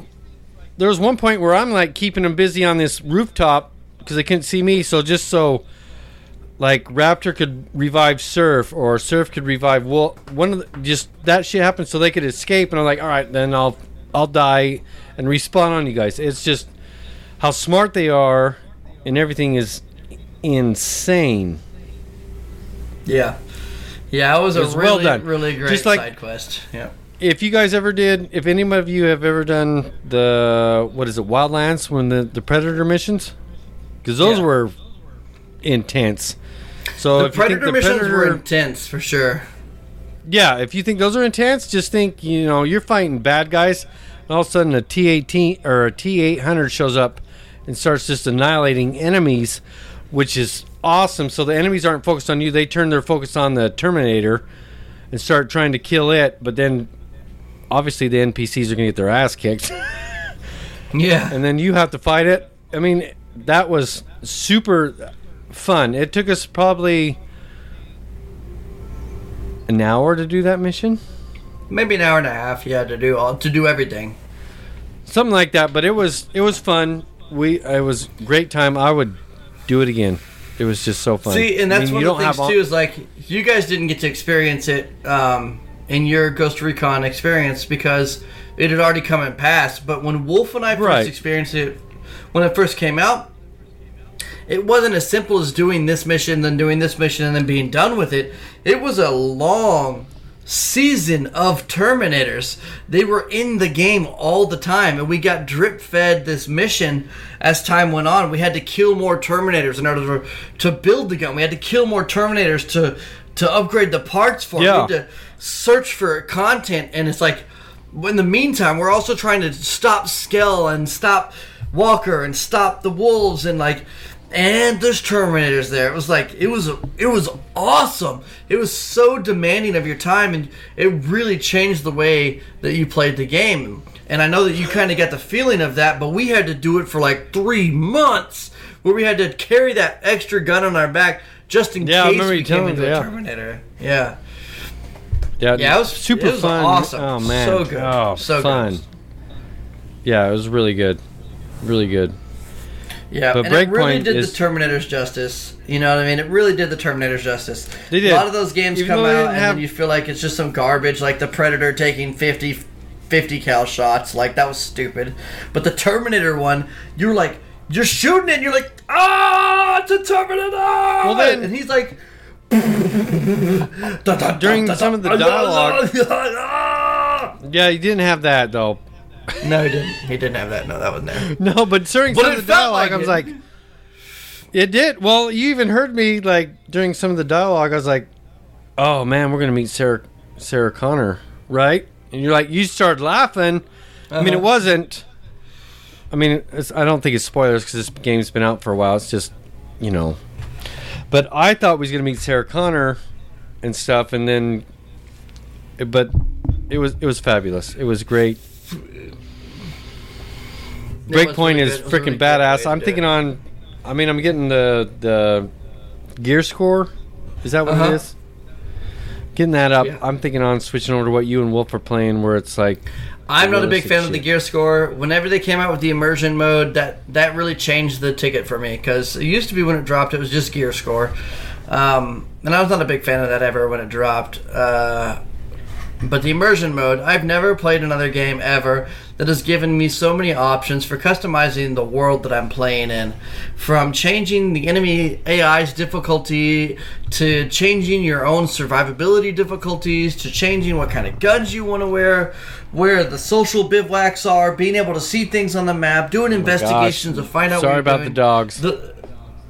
there was one point where I'm, like, keeping them busy on this rooftop because they couldn't see me, so just so like Raptor could revive Surf, or Surf could revive Wolf. One of the, just that shit happened so they could escape, and I'm like, all right, then I'll I'll die and respawn on you guys. It's just how smart they are, and everything is insane. Yeah, yeah, it was a really really great side quest. Yeah. If you guys ever did, if any of you have ever done the, what is it, Wildlands, when the, the Predator missions? Because those yeah. were intense. So the if Predator you think the missions Predator, were intense, for sure. Yeah, if you think those are intense, just think, you know, you're fighting bad guys, and all of a sudden a T eighteen or a T eight hundred shows up and starts just annihilating enemies, which is awesome. So the enemies aren't focused on you. They turn their focus on the Terminator and start trying to kill it, but then... obviously, the N P Cs are going to get their ass kicked. Yeah. And then you have to fight it. I mean, that was super fun. It took us probably an hour to do that mission. Maybe an hour and a half, yeah, to do all to do everything. Something like that, but it was it was fun. We it was great time. I would do it again. It was just so fun. See, and that's I mean, one of the things, all- too, is like, you guys didn't get to experience it, um... in your Ghost Recon experience, because it had already come and passed. But when Wolf and I first right. experienced it, when it first came out, it wasn't as simple as doing this mission, then doing this mission, and then being done with it. It was a long season of Terminators. They were in the game all the time, and we got drip-fed this mission as time went on. We had to kill more Terminators in order to build the gun. We had to kill more Terminators to... to upgrade the parts for yeah. them, to search for content, and it's like, in the meantime, we're also trying to stop Skell and stop Walker and stop the wolves, and like, and there's Terminators there. It was like, it was it was awesome. It was so demanding of your time, and it really changed the way that you played the game. And I know that you kind of got the feeling of that, but we had to do it for like three months, where we had to carry that extra gun on our back. Just in yeah, case we came into it, yeah. a Terminator. Yeah. Yeah, yeah it was super it was fun. Awesome. Oh, man. So good. Oh, so fun. Good. Yeah, it was really good. Really good. Yeah, but and Breakpoint it really did is... the Terminators justice. You know what I mean? It really did the Terminators justice. They did. A lot of those games Even come out and have... then you feel like it's just some garbage, like the Predator taking fifty, fifty cal shots. Like, that was stupid. But the Terminator one, you were like, you're shooting it, and you're like, ah, it's a Terminator! Well, then, and he's like... da, da, during da, da, some of the dialogue... yeah, he didn't have that, though. No, he didn't. He didn't have that. No, that wasn't there. No, but during but some of the dialogue, like I was it. like... It did. Well, you even heard me, like, during some of the dialogue, I was like, oh, man, we're going to meet Sarah, Sarah Connor, right? And you're like, you started laughing. Uh-huh. I mean, it wasn't... I mean, it's, I don't think it's spoilers because this game's been out for a while. It's just, you know. But I thought we was going to meet Sarah Connor and stuff, and then... But it was it was fabulous. It was great. Breakpoint is freaking badass. I'm thinking on... I mean, I'm getting the, the gear score. Is that what uh-huh. it is? Getting that up. Yeah. I'm thinking on switching over to what you and Wolf are playing, where it's like... I'm not a big fan shit. of the gear score. Whenever they came out with the immersion mode, that, that really changed the ticket for me, because it used to be when it dropped, it was just gear score. Um, and I was not a big fan of that ever when it dropped. Uh, but the immersion mode, I've never played another game ever that has given me so many options for customizing the world that I'm playing in. From changing the enemy A I's difficulty, to changing your own survivability difficulties, to changing what kind of guns you want to wear, where the social bivouacs are, being able to see things on the map, doing oh investigations gosh. to find out Sorry what you're about doing. the dogs. The,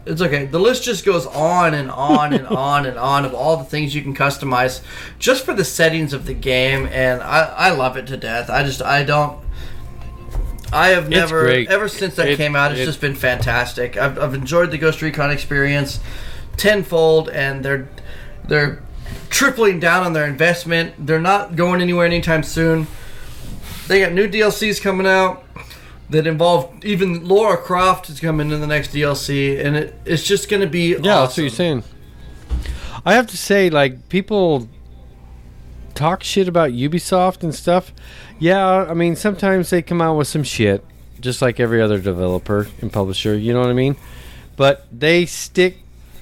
it's okay. The list just goes on and on and on and on of all the things you can customize just for the settings of the game, and I, I love it to death. I just, I don't... I have never, ever since that it, came out, it's it, just been fantastic. I've, I've enjoyed the Ghost Recon experience tenfold, and they're they're tripling down on their investment. They're not going anywhere anytime soon. They got new D L Cs coming out that involve even Lara Croft is coming in the next D L C, and it, it's just going to be yeah, awesome. Yeah, that's what you're saying. I have to say, like, people talk shit about Ubisoft and stuff. Yeah, I mean, sometimes they come out with some shit, just like every other developer and publisher, you know what I mean? But they stick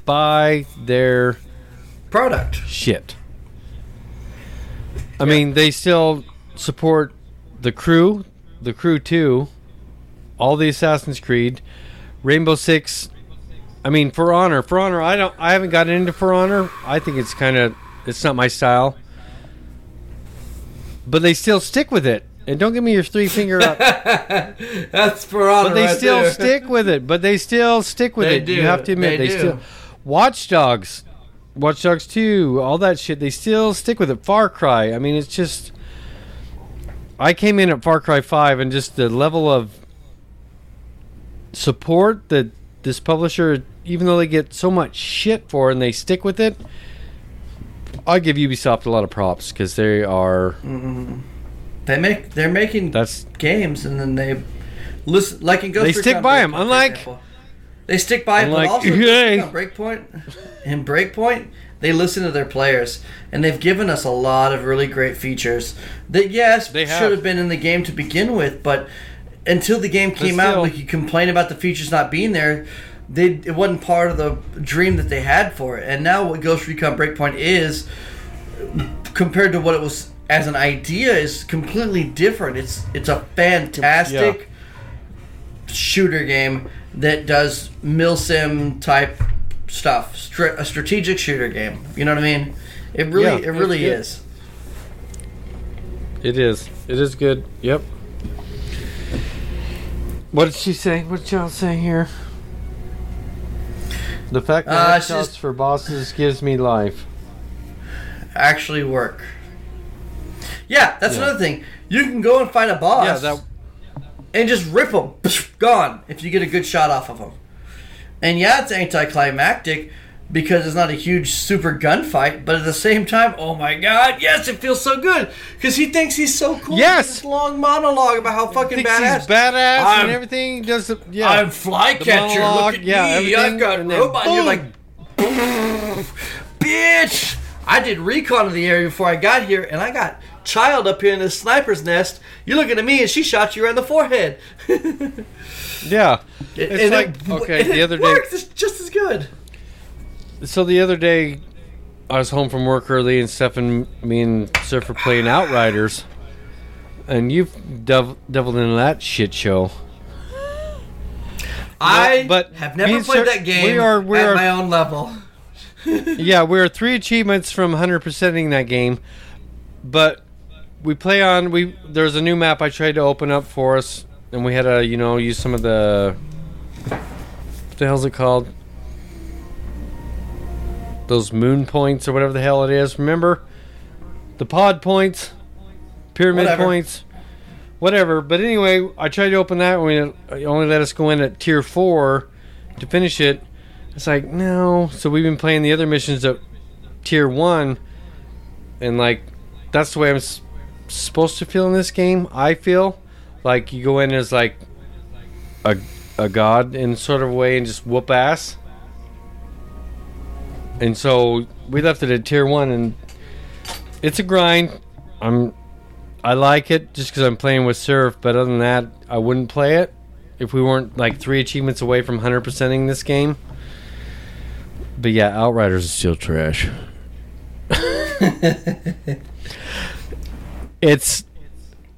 buy their product shit. I yeah. mean, they still support the crew, the crew two, all the Assassin's Creed, Rainbow Six. I mean, For Honor, For Honor. I don't. I haven't gotten into For Honor. I think it's kind of. It's not my style. But they still stick with it. And don't give me your three finger up. That's For Honor. But they right still there. stick with it. But they still stick with they it. Do. You have to admit they, they do. still. Watch Dogs, Watch Dogs two, all that shit. They still stick with it. Far Cry. I mean, it's just. I came in at Far Cry five, and just the level of support that this publisher, even though they get so much shit for it and they stick with it, I give Ubisoft a lot of props because they are mm-hmm. they make they're making that's games, and then they listen like in Ghost they Recon stick by them. Unlike they stick by them, but also hey. on Breakpoint and Breakpoint they listen to their players, and they've given us a lot of really great features that yes they have. should have been in the game to begin with, but. Until the game came out, like you complain about the features not being there, they it wasn't part of the dream that they had for it. And now what Ghost Recon Breakpoint is, compared to what it was as an idea, is completely different. It's it's a fantastic yeah. shooter game that does milsim type stuff, Str- a strategic shooter game. You know what I mean? It really, yeah, it really is. It is. It is good. Yep. What did she say? What did y'all say here? The fact that uh, headshots for bosses gives me life. Actually work. Yeah, that's yeah. another thing. You can go and find a boss yeah, that... and just rip them. Gone. If you get a good shot off of them. And yeah, it's anticlimactic because it's not a huge super gunfight, but at the same time, oh my god, yes, it feels so good because he thinks he's so cool. Yes, with this long monologue about how fucking he badass, he's badass, I'm, and everything. Just yeah, I'm Flycatcher. Look at yeah, me, I've got robot. You're like, bitch. I did recon of the area before I got here, and I got child up here in this sniper's nest. You're looking at me, and she shot you right in the forehead. yeah, it, it's like it, okay. The other day, works. It's just as good. So the other day, I was home from work early, and Steph and me and Surf were playing Outriders, and you've dev- deviled into that shit show. I no, but have never played Sur- that game we are, we at are, my own level. yeah, we're three achievements from one hundred percenting that game, but we play on. We there's a new map I tried to open up for us, and we had to you know use some of the what the hell's it called. Those moon points or whatever the hell it is. Remember? The pod points. Pyramid whatever. points. Whatever. But anyway, I tried to open that and we only let us go in at tier four to finish it. It's like, no. So we've been playing the other missions at tier one. And, like, that's the way I'm s- supposed to feel in this game. I feel like you go in as, like, a, a god in sort of a way and just whoop ass. And so we left it at tier one, and it's a grind. I'm, I like it just because I'm playing with Surf, but other than that, I wouldn't play it if we weren't like three achievements away from one hundred percenting this game. But yeah, Outriders is still trash. it's,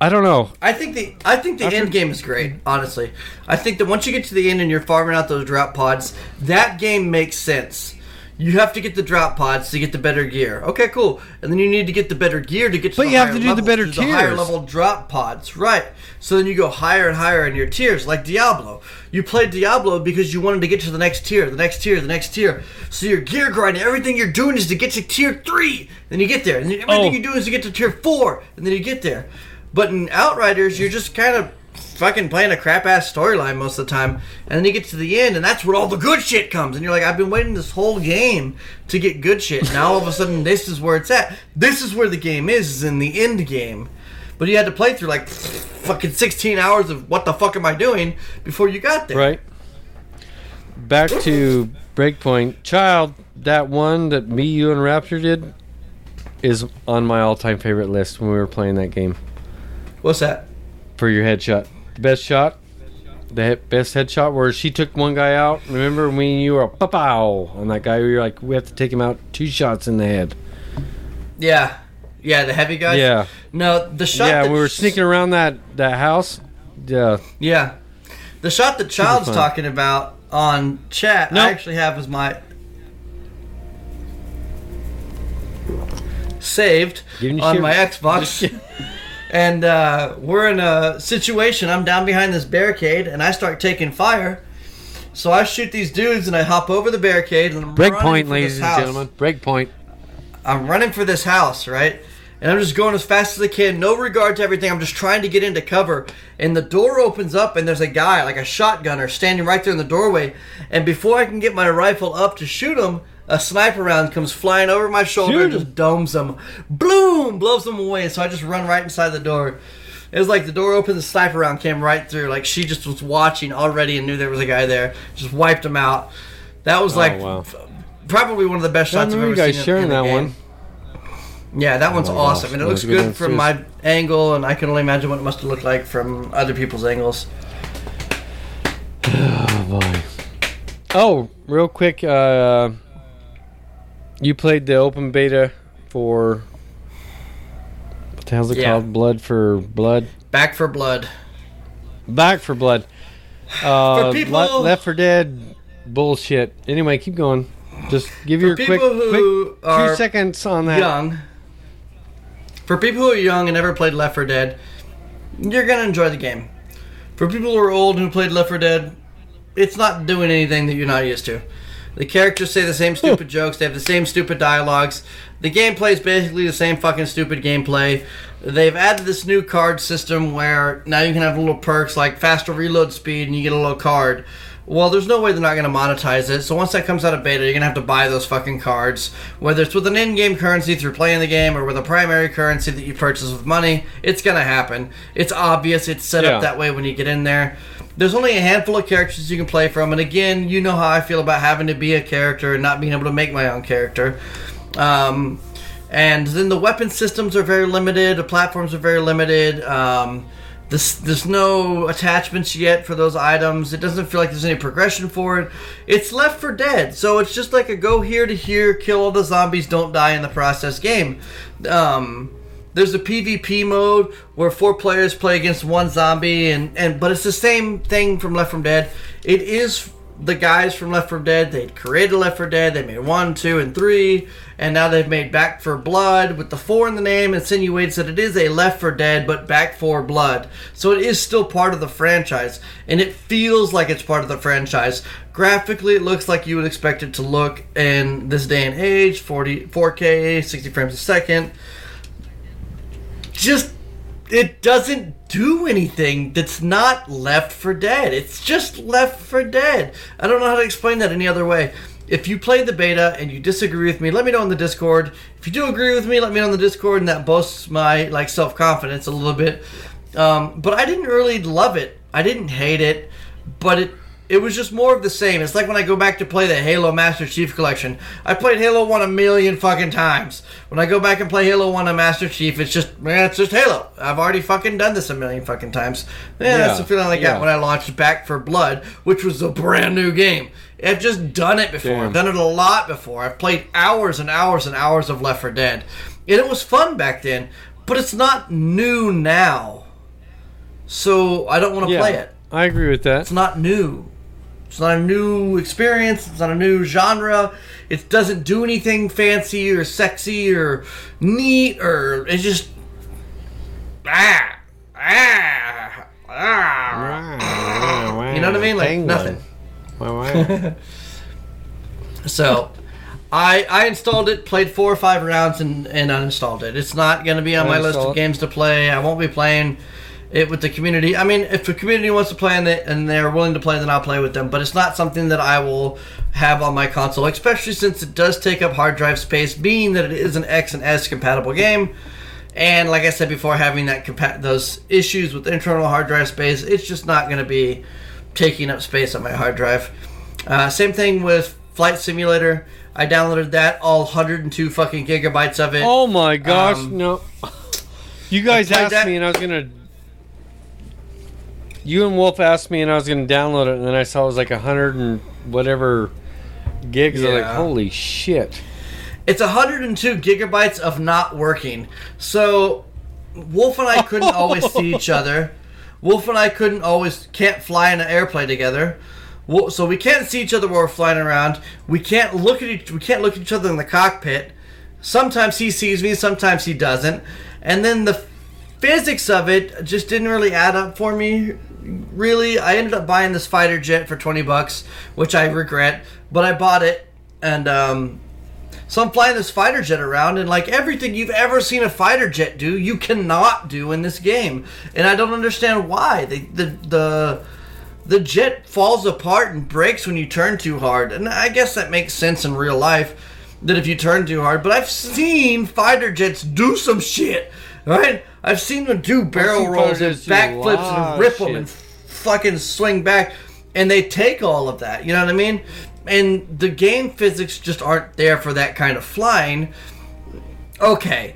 I don't know. I think the I think the After, end game is great. Honestly, I think that once you get to the end and you're farming out those drop pods, that game makes sense. You have to get the drop pods to get the better gear. Okay, cool. And then you need to get the better gear to get to but the higher level. But you have to do the better tiers. The higher level drop pods, right. So then you go higher and higher in your tiers, like Diablo. You played Diablo because you wanted to get to the next tier, the next tier, the next tier. So your gear grind, everything you're doing is to get to tier three. Then you get there. And everything oh. you do is to get to tier four. And then you get there. But in Outriders, you're just kind of fucking playing a crap-ass storyline most of the time, and then you get to the end, and that's where all the good shit comes, and you're like, I've been waiting this whole game to get good shit. Now all of a sudden, this is where it's at. This is where the game is, is in the end game. But you had to play through, like, fucking sixteen hours of what the fuck am I doing before you got there. Right. Back to Breakpoint. Child, that one that me, you, and Rapture did is on my all-time favorite list when we were playing that game. What's that? For your headshot. Best shot? Best shot. The best headshot where she took one guy out. Remember when you were a pow-pow on that guy? We were like, we have to take him out two shots in the head. Yeah. Yeah, the heavy guys? Yeah. No, the shot Yeah, that we were sneaking around that, that house. Yeah. Yeah. The shot that Child's talking about on chat, nope. I actually have as my... saved on my Xbox. And uh, we're in a situation. I'm down behind this barricade, and I start taking fire. So I shoot these dudes, and I hop over the barricade. And I'm Breakpoint, ladies and gentlemen. Breakpoint. I'm running for this house, right? And I'm just going as fast as I can. No regard to everything. I'm just trying to get into cover. And the door opens up, and there's a guy, like a shotgunner, standing right there in the doorway. And before I can get my rifle up to shoot him, a sniper round comes flying over my shoulder and just domes them. Bloom! Blows them away. So I just run right inside the door. It was like the door opened, the sniper round came right through. Like she just was watching already and knew there was a guy there. Just wiped him out. That was like oh, wow. f- probably one of the best shots I've ever seen. I remember you guys sharing in, in that game. one. Yeah, that one's oh awesome. Gosh. And it that looks good from my angle, and I can only imagine what it must have looked like from other people's angles. Oh, boy. Oh, real quick, uh... you played the open beta for what the hell's it yeah. called? Blood for Blood. Back for Blood. Back for Blood. Uh, for people Le- Left for Dead bullshit. Anyway, keep going. Just give your quick, who quick are two seconds on that. Young. For people who are young and never played Left for Dead, you're gonna enjoy the game. For people who are old and who played Left for Dead, it's not doing anything that you're not used to. The characters say the same stupid jokes. They have the same stupid dialogues. The gameplay is basically the same fucking stupid gameplay. They've added this new card system where now you can have little perks like faster reload speed and you get a little card. Well, there's no way they're not going to monetize it. So once that comes out of beta, you're going to have to buy those fucking cards. Whether it's with an in-game currency through playing the game or with a primary currency that you purchase with money, it's going to happen. It's obvious. It's set yeah. up that way when you get in there. There's only a handful of characters you can play from. And again, you know how I feel about having to be a character and not being able to make my own character. Um, and then the weapon systems are very limited. The platforms are very limited. Um... This, there's no attachments yet for those items. It doesn't feel like there's any progression for it. It's Left for Dead, so it's just like a go here to here, kill all the zombies, don't die in the process game. Um, there's a PvP mode where four players play against one zombie, and, and but it's the same thing from Left for Dead. It is the guys from Left for Dead. They created Left for Dead. They made one, two, and three, and now they've made Back for Blood with the four in the name. Insinuates that it is a Left for Dead, but Back for Blood. So it is still part of the franchise, and it feels like it's part of the franchise. Graphically, it looks like you would expect it to look in this day and age, forty, four K, sixty frames a second. Just, it doesn't do anything that's not Left for Dead. It's just Left for Dead. I don't know how to explain that any other way. If you played the beta and you disagree with me, let me know in the Discord. If you do agree with me, let me know in the Discord, and that boasts my like self-confidence a little bit. Um, but I didn't really love it. I didn't hate it, but it it was just more of the same. It's like when I go back to play the Halo Master Chief Collection. I played Halo one a million fucking times. When I go back and play Halo one on Master Chief, it's just, man, it's just Halo. I've already fucking done this a million fucking times. Yeah, yeah. That's the feeling I got yeah. when I launched Back for Blood, which was a brand new game. I've just done it before. Damn. I've done it a lot before. I've played hours and hours and hours of Left four Dead. And it was fun back then, but it's not new now. So I don't want to yeah, play it. I agree with that. It's not new. It's not a new experience. It's not a new genre. It doesn't do anything fancy or sexy or neat or... It's just... Ah! Ah! Ah! You know what I mean? Like, nothing. So, I I installed it, played four or five rounds, and, and uninstalled it. It's not going to be on my list of games to play. I won't be playing it with the community. I mean, if the community wants to play and, they, and they're willing to play, then I'll play with them. But it's not something that I will have on my console, especially since it does take up hard drive space, being that it is an X and S compatible game. And like I said before, having that compa- those issues with internal hard drive space, it's just not going to be taking up space on my hard drive. Uh, same thing with Flight Simulator. I downloaded that, all one hundred two fucking gigabytes of it. Oh my gosh, um, no. You guys asked that- me and I was going to... you and Wolf asked me, and I was going to download it, and then I saw it was like a hundred and whatever gigs. Yeah. I'm like, holy shit! It's one hundred two gigabytes of not working. So Wolf and I couldn't always see each other. Wolf and I couldn't always can't fly in an airplane together. So we can't see each other while we're flying around. We can't look at each, we can't look at each other in the cockpit. Sometimes he sees me, sometimes he doesn't. And then the physics of it just didn't really add up for me. Really, I ended up buying this fighter jet for twenty bucks, which I regret, but I bought it, and um, so I'm flying this fighter jet around, and like everything you've ever seen a fighter jet do, you cannot do in this game, and I don't understand why. The the the, the jet falls apart and breaks when you turn too hard, and I guess that makes sense in real life, that if you turn too hard, but I've seen fighter jets do some shit, right? I've seen them do barrel rolls and backflips and rip them and fucking swing back, and they take all of that, you know what I mean? And the game physics just aren't there for that kind of flying. Okay.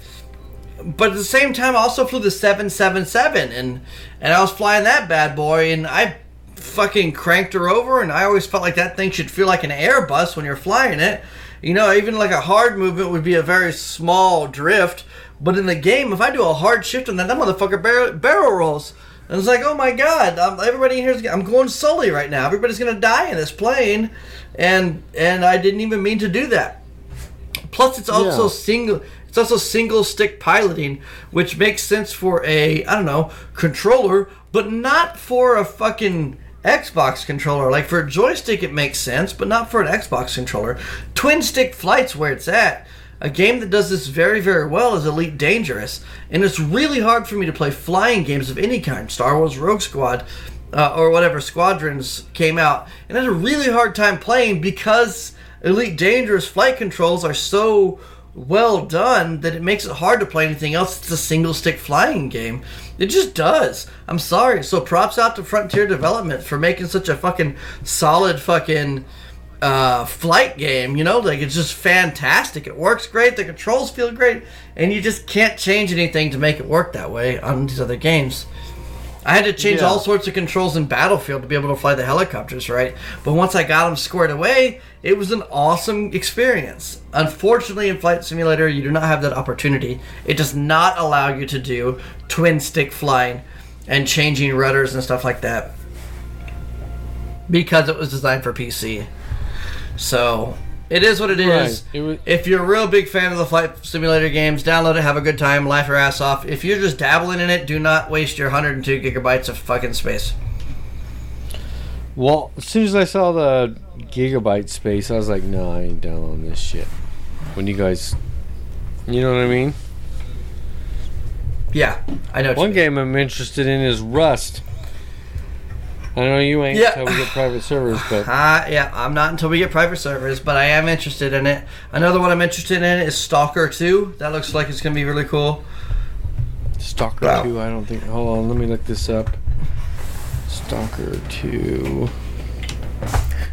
But at the same time, I also flew the seven seventy-seven, and, and I was flying that bad boy, and I fucking cranked her over, and I always felt like that thing should feel like an Airbus when you're flying it. You know, even like a hard movement would be a very small drift, but in the game, if I do a hard shift on that, that motherfucker bar- barrel rolls. And it's like, oh my god, I'm, everybody in here's, I'm going Sully right now. Everybody's going to die in this plane. And and I didn't even mean to do that. Plus, it's also yeah. single It's also single stick piloting, which makes sense for a, I don't know, controller, but not for a fucking Xbox controller. Like, for a joystick it makes sense, but not for an Xbox controller. Twin stick flight's where it's at. A game that does this very, very well is Elite Dangerous, and it's really hard for me to play flying games of any kind. Star Wars Rogue Squad uh, or whatever Squadrons came out, and I had a really hard time playing because Elite Dangerous flight controls are so well done that it makes it hard to play anything else. It's a single stick flying game. It just does. I'm sorry. So props out to Frontier Development for making such a fucking solid fucking uh, flight game. You know, like, it's just fantastic. It works great. The controls feel great, and you just can't change anything to make it work that way on these other games. I had to change yeah. all sorts of controls in Battlefield to be able to fly the helicopters, right? But once I got them squared away, it was an awesome experience. Unfortunately, in Flight Simulator, you do not have that opportunity. It does not allow you to do twin-stick flying and changing rudders and stuff like that because it was designed for P C. So it is what it right. is. It was- if you're a real big fan of the Flight Simulator games, download it, have a good time, laugh your ass off. If you're just dabbling in it, do not waste your one hundred two gigabytes of fucking space. Well, as soon as I saw the gigabyte space, I was like, no, I ain't downloading this shit. When you guys, you know what I mean? Yeah, I know what One you game mean. I'm interested in is Rust. I know you ain't yeah. until we get private servers, but uh, yeah, I'm not until we get private servers, but I am interested in it. Another one I'm interested in is Stalker two. That looks like it's going to be really cool. Stalker wow. two, I don't think. Hold on, let me look this up. Stalker two.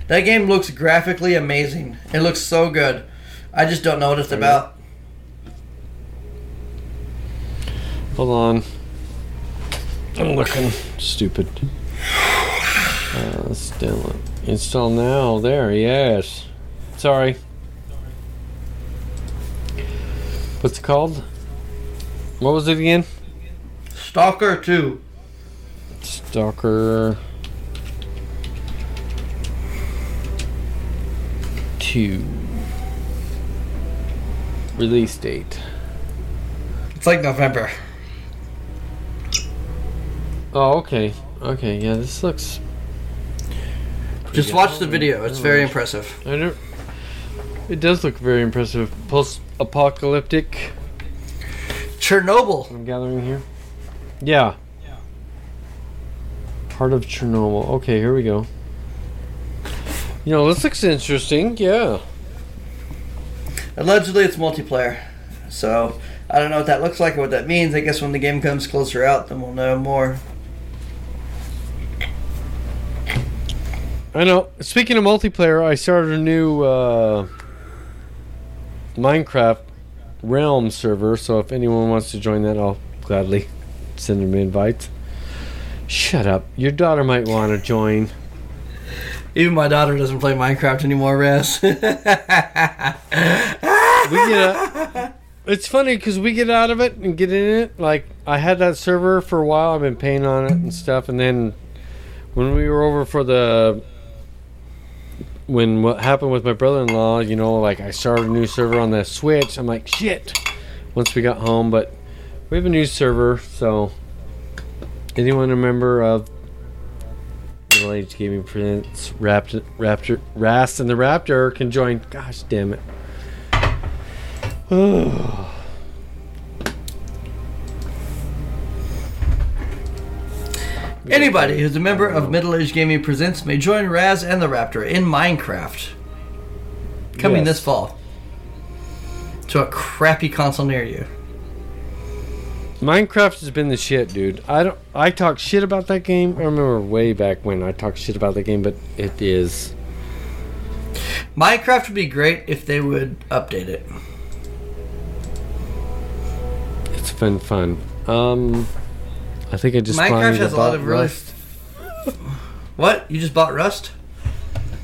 That game looks graphically amazing. It looks so good. I just don't know what it's about. Hold on. I'm looking. Stupid. Uh, let's download. Install now. There, yes. Sorry. What's it called? What was it again? Stalker two. Stalker two. Release date. It's like November. Oh, okay. Okay, yeah, this looks... Just watch the video. It's very impressive. I don't, it does look very impressive. Post-apocalyptic. Chernobyl. I'm gathering here. Yeah. yeah. Part of Chernobyl. Okay, here we go. You know, this looks interesting. Yeah. Allegedly, it's multiplayer. So, I don't know what that looks like or what that means. I guess when the game comes closer out, then we'll know more. I know. Speaking of multiplayer, I started a new uh, Minecraft Realm server, so if anyone wants to join that, I'll gladly send them invites. Shut up. Your daughter might want to join. Even my daughter doesn't play Minecraft anymore, Raz. we get a, It's funny because we get out of it and get in it. Like, I had that server for a while. I've been paying on it and stuff. And then when we were over for the... When what happened with my brother-in-law, you know, like, I started a new server on the Switch. I'm like, shit, once we got home. But we have a new server, so... Anyone remember of Middle-Aged Gaming Prince Raptor, Raptor, Rast and the Raptor can join. Gosh damn it. Oh. Anybody who's a member of Middle-Aged Gaming Presents may join Raz and the Raptor in Minecraft. Coming yes. this fall. To a crappy console near you. Minecraft has been the shit, dude. I don't. I talk shit about that game. I remember way back when I talked shit about that game, but it is. Minecraft would be great if they would update it. It's been fun. Um, I think I just Minecraft has a lot of Rust. Really... What? You just bought Rust?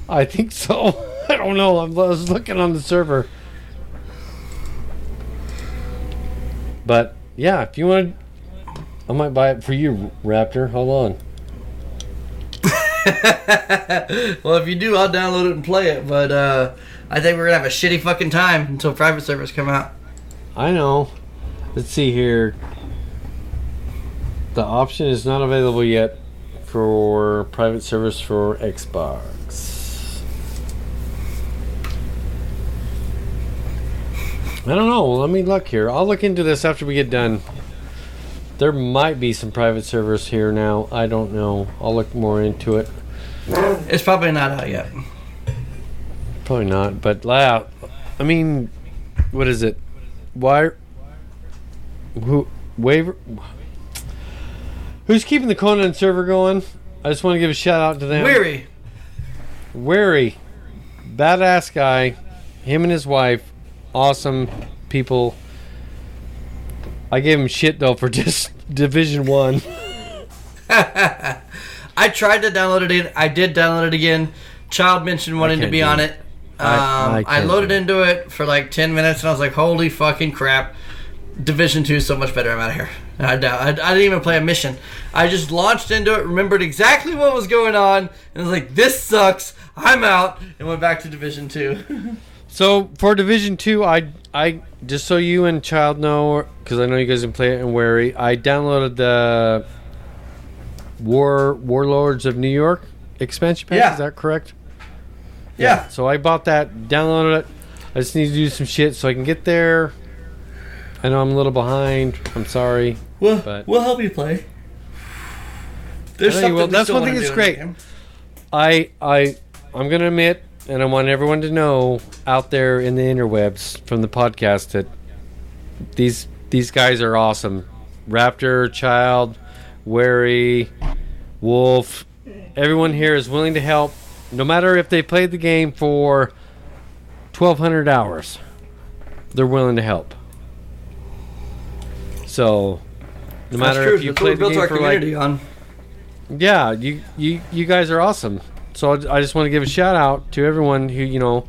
I think so. I don't know. I was looking on the server, but. Yeah, if you want to... I might buy it for you, Raptor. Hold on. Well, if you do, I'll download it and play it. But uh, I think we're going to have a shitty fucking time until private servers come out. I know. Let's see here. The option is not available yet for private servers for Xbox. I don't know. Let me look here. I'll look into this after we get done. There might be some private servers here now. I don't know. I'll look more into it. It's probably not out yet. Probably not. But loud. I mean, what is it? Why? Who? Waiver? Who's keeping the Conan server going? I just want to give a shout out to them. Weary. Weary, badass guy. Him and his wife. Awesome people. I gave him shit though for just Division one. I tried to download it in. I did download it again. Child mentioned wanting to be on it. it. I, um, I, I loaded into it for like ten minutes and I was like, holy fucking crap. Division two is so much better. I'm out of here. I, I, I didn't even play a mission. I just launched into it, remembered exactly what was going on, and was like, this sucks. I'm out. And went back to Division two. So, for Division two, I, I just so you and Child know, because I know you guys can play it and Wary, I downloaded the War Warlords of New York expansion pack. Yeah. Is that correct? Yeah. yeah. So, I bought that, downloaded it. I just need to do some shit so I can get there. I know I'm a little behind. I'm sorry. We'll, but we'll help you play. There's something well, that's one thing that's great. I, I, I'm going to admit... And I want everyone to know out there in the interwebs from the podcast that these these guys are awesome. Raptor, Child, Wary, Wolf, everyone here is willing to help, no matter if they played the game for twelve hundred hours. They're willing to help. So, no matter That's true. if you That's played what we built the game our community for like, on. yeah, you you you guys are awesome. So I just want to give a shout out to everyone who, you know,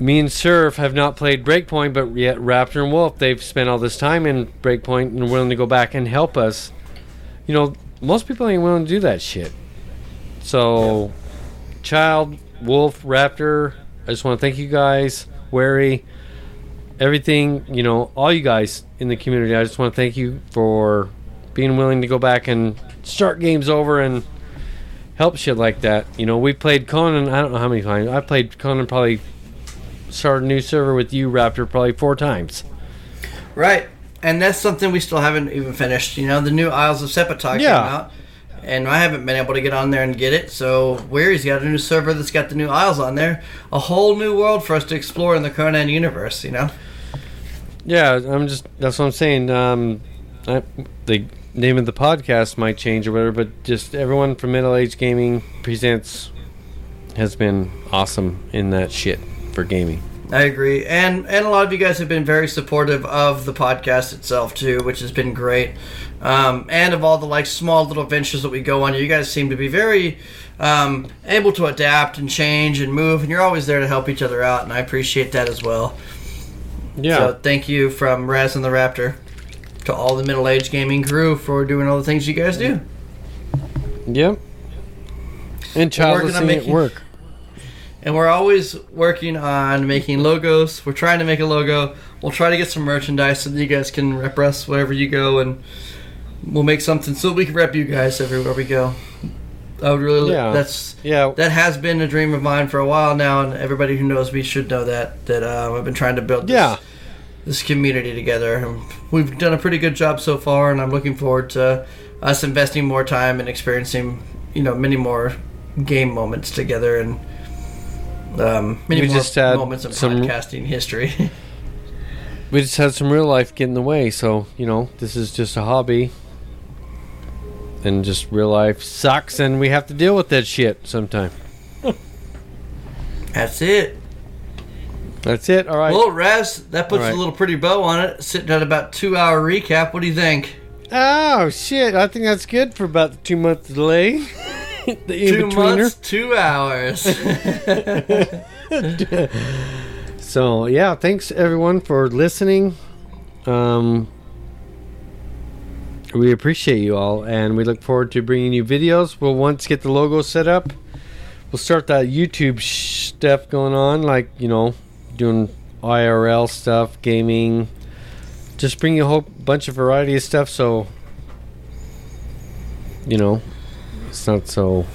me and Surf have not played Breakpoint, but yet Raptor and Wolf, they've spent all this time in Breakpoint and are willing to go back and help us. You know, most people ain't willing to do that shit. So, Child, Wolf, Raptor, I just want to thank you guys, Wary, everything, you know, all you guys in the community. I just want to thank you for being willing to go back and start games over and help shit like that. You know, we played Conan, I don't know how many times. I played Conan probably, started a new server with you, Raptor, probably four times. Right. And that's something we still haven't even finished. You know, the new Isles of Sepatog yeah. came out. And I haven't been able to get on there and get it. So Weary's got a new server that's got the new Isles on there. A whole new world for us to explore in the Conan universe, you know? Yeah, I'm just, that's what I'm saying. Um, I, the... name of the podcast might change or whatever, but just everyone from Middle-Aged Gaming Presents has been awesome in that shit for gaming. I agree. And and a lot of you guys have been very supportive of the podcast itself, too, which has been great. Um, and of all the like small little ventures that we go on, you guys seem to be very um, able to adapt and change and move, and you're always there to help each other out, and I appreciate that as well. Yeah. So thank you from Raz and the Raptor to all the middle-aged gaming crew for doing all the things you guys do. Yep. And childlessly at work. And we're always working on making logos. We're trying to make a logo. We'll try to get some merchandise so that you guys can rep us wherever you go, and we'll make something so we can rep you guys everywhere we go. I would really yeah. that's yeah. that has been a dream of mine for a while now, and everybody who knows me should know that that uh, I've been trying to build this, yeah. this community together. And we've done a pretty good job so far, and I'm looking forward to us investing more time and experiencing, you know, many more game moments together and um, many we more just had moments of some podcasting history. We just had some real life get in the way, so you know this is just a hobby. And just real life sucks, and we have to deal with that shit sometime. That's it. That's it. All right. Well, Raz, that puts right. a little pretty bow on it. Sitting at about two-hour recap. What do you think? Oh shit! I think that's good for about the two-month delay. the two months, two hours. So yeah, thanks everyone for listening. Um. We appreciate you all, and we look forward to bringing you videos. We'll once get the logo set up. We'll start that YouTube stuff going on, like, you know, doing I R L stuff, gaming. Just bring you a whole bunch of variety of stuff so, you know, it's not so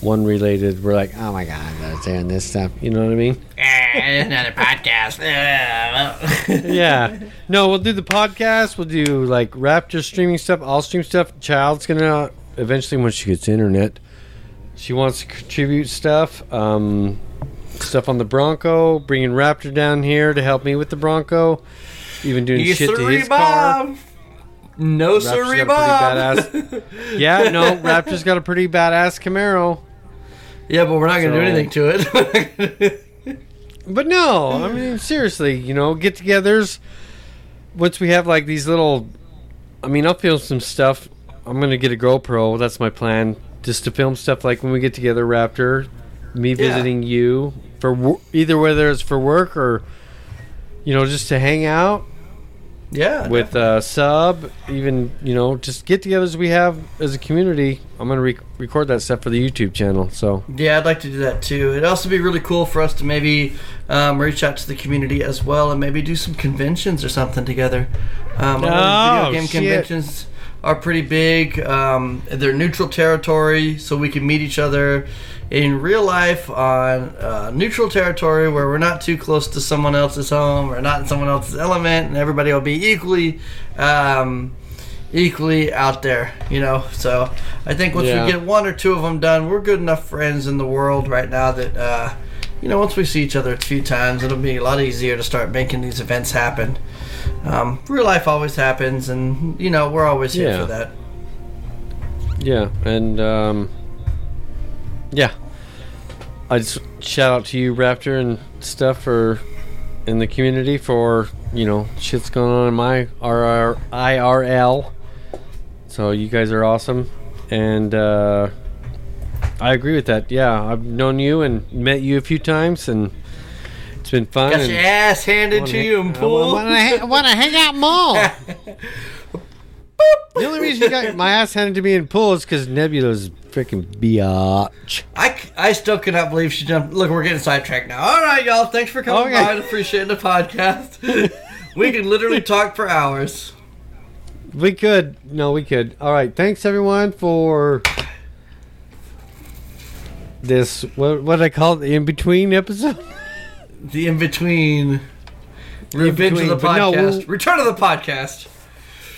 one-related. We're like, oh, my God, they're doing this stuff. You know what I mean? Another podcast. Yeah. No, we'll do the podcast. We'll do, like, Raptor streaming stuff, all stream stuff. Child's going to eventually, when she gets internet, she wants to contribute stuff. Um, stuff on the Bronco. Bringing Raptor down here to help me with the Bronco. Even doing you shit to his car. No, sir, Bob. Yeah, no, Raptor's got a pretty badass Camaro. Yeah, but we're not going to so, do anything to it. But no, I mean, seriously, you know, get-togethers. Once we have, like, these little... I mean, I'll film some stuff. I'm going to get a GoPro. That's my plan. Just to film stuff like when we get together, Raptor. Me visiting yeah. you. for w- Either whether it's for work or, you know, just to hang out. Yeah. With uh, Sub. Even, you know, just get-togethers we have as a community. I'm going to re- record that stuff for the YouTube channel. So yeah, I'd like to do that too. It'd also be really cool for us to maybe um, reach out to the community as well and maybe do some conventions or something together. Um, oh, video game shit. Conventions are pretty big. Um, they're neutral territory, so we can meet each other in real life on uh, neutral territory where we're not too close to someone else's home or not in someone else's element, and everybody will be equally... Um, equally out there, you know. So I think once yeah. we get one or two of them done, we're good enough friends in the world right now that uh you know, once we see each other a few times, it'll be a lot easier to start making these events happen. Um real life always happens, and you know, we're always here yeah. for that. Yeah. And um yeah, I just shout out to you, Raptor, and stuff for in the community for, you know, shit's going on in my I R L. So you guys are awesome, and uh, I agree with that. Yeah, I've known you and met you a few times, and it's been fun. Got your ass handed to you in pool. I want to hang out more. The only reason you got my ass handed to me in pool is because Nebula's freaking biatch. I, I still cannot believe she jumped. Look, we're getting sidetracked now. All right, y'all. Thanks for coming okay. by and appreciating the podcast. We could literally talk for hours. We could. No, we could. All right. Thanks, everyone, for this, what, what I call it, the in-between episode? The in-between. Revenge in-between, of the podcast. No, we'll, Return of the podcast.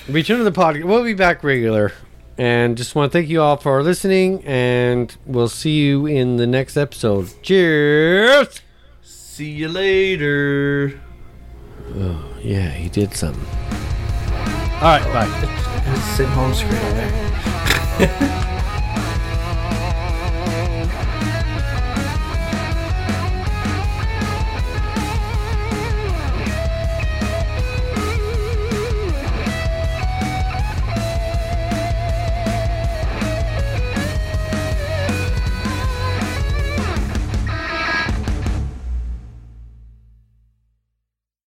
Return to the podcast. We'll be back regular. And just want to thank you all for listening. And we'll see you in the next episode. Cheers. See you later. Oh, yeah, he did something. All right, bye. Sit home screen there.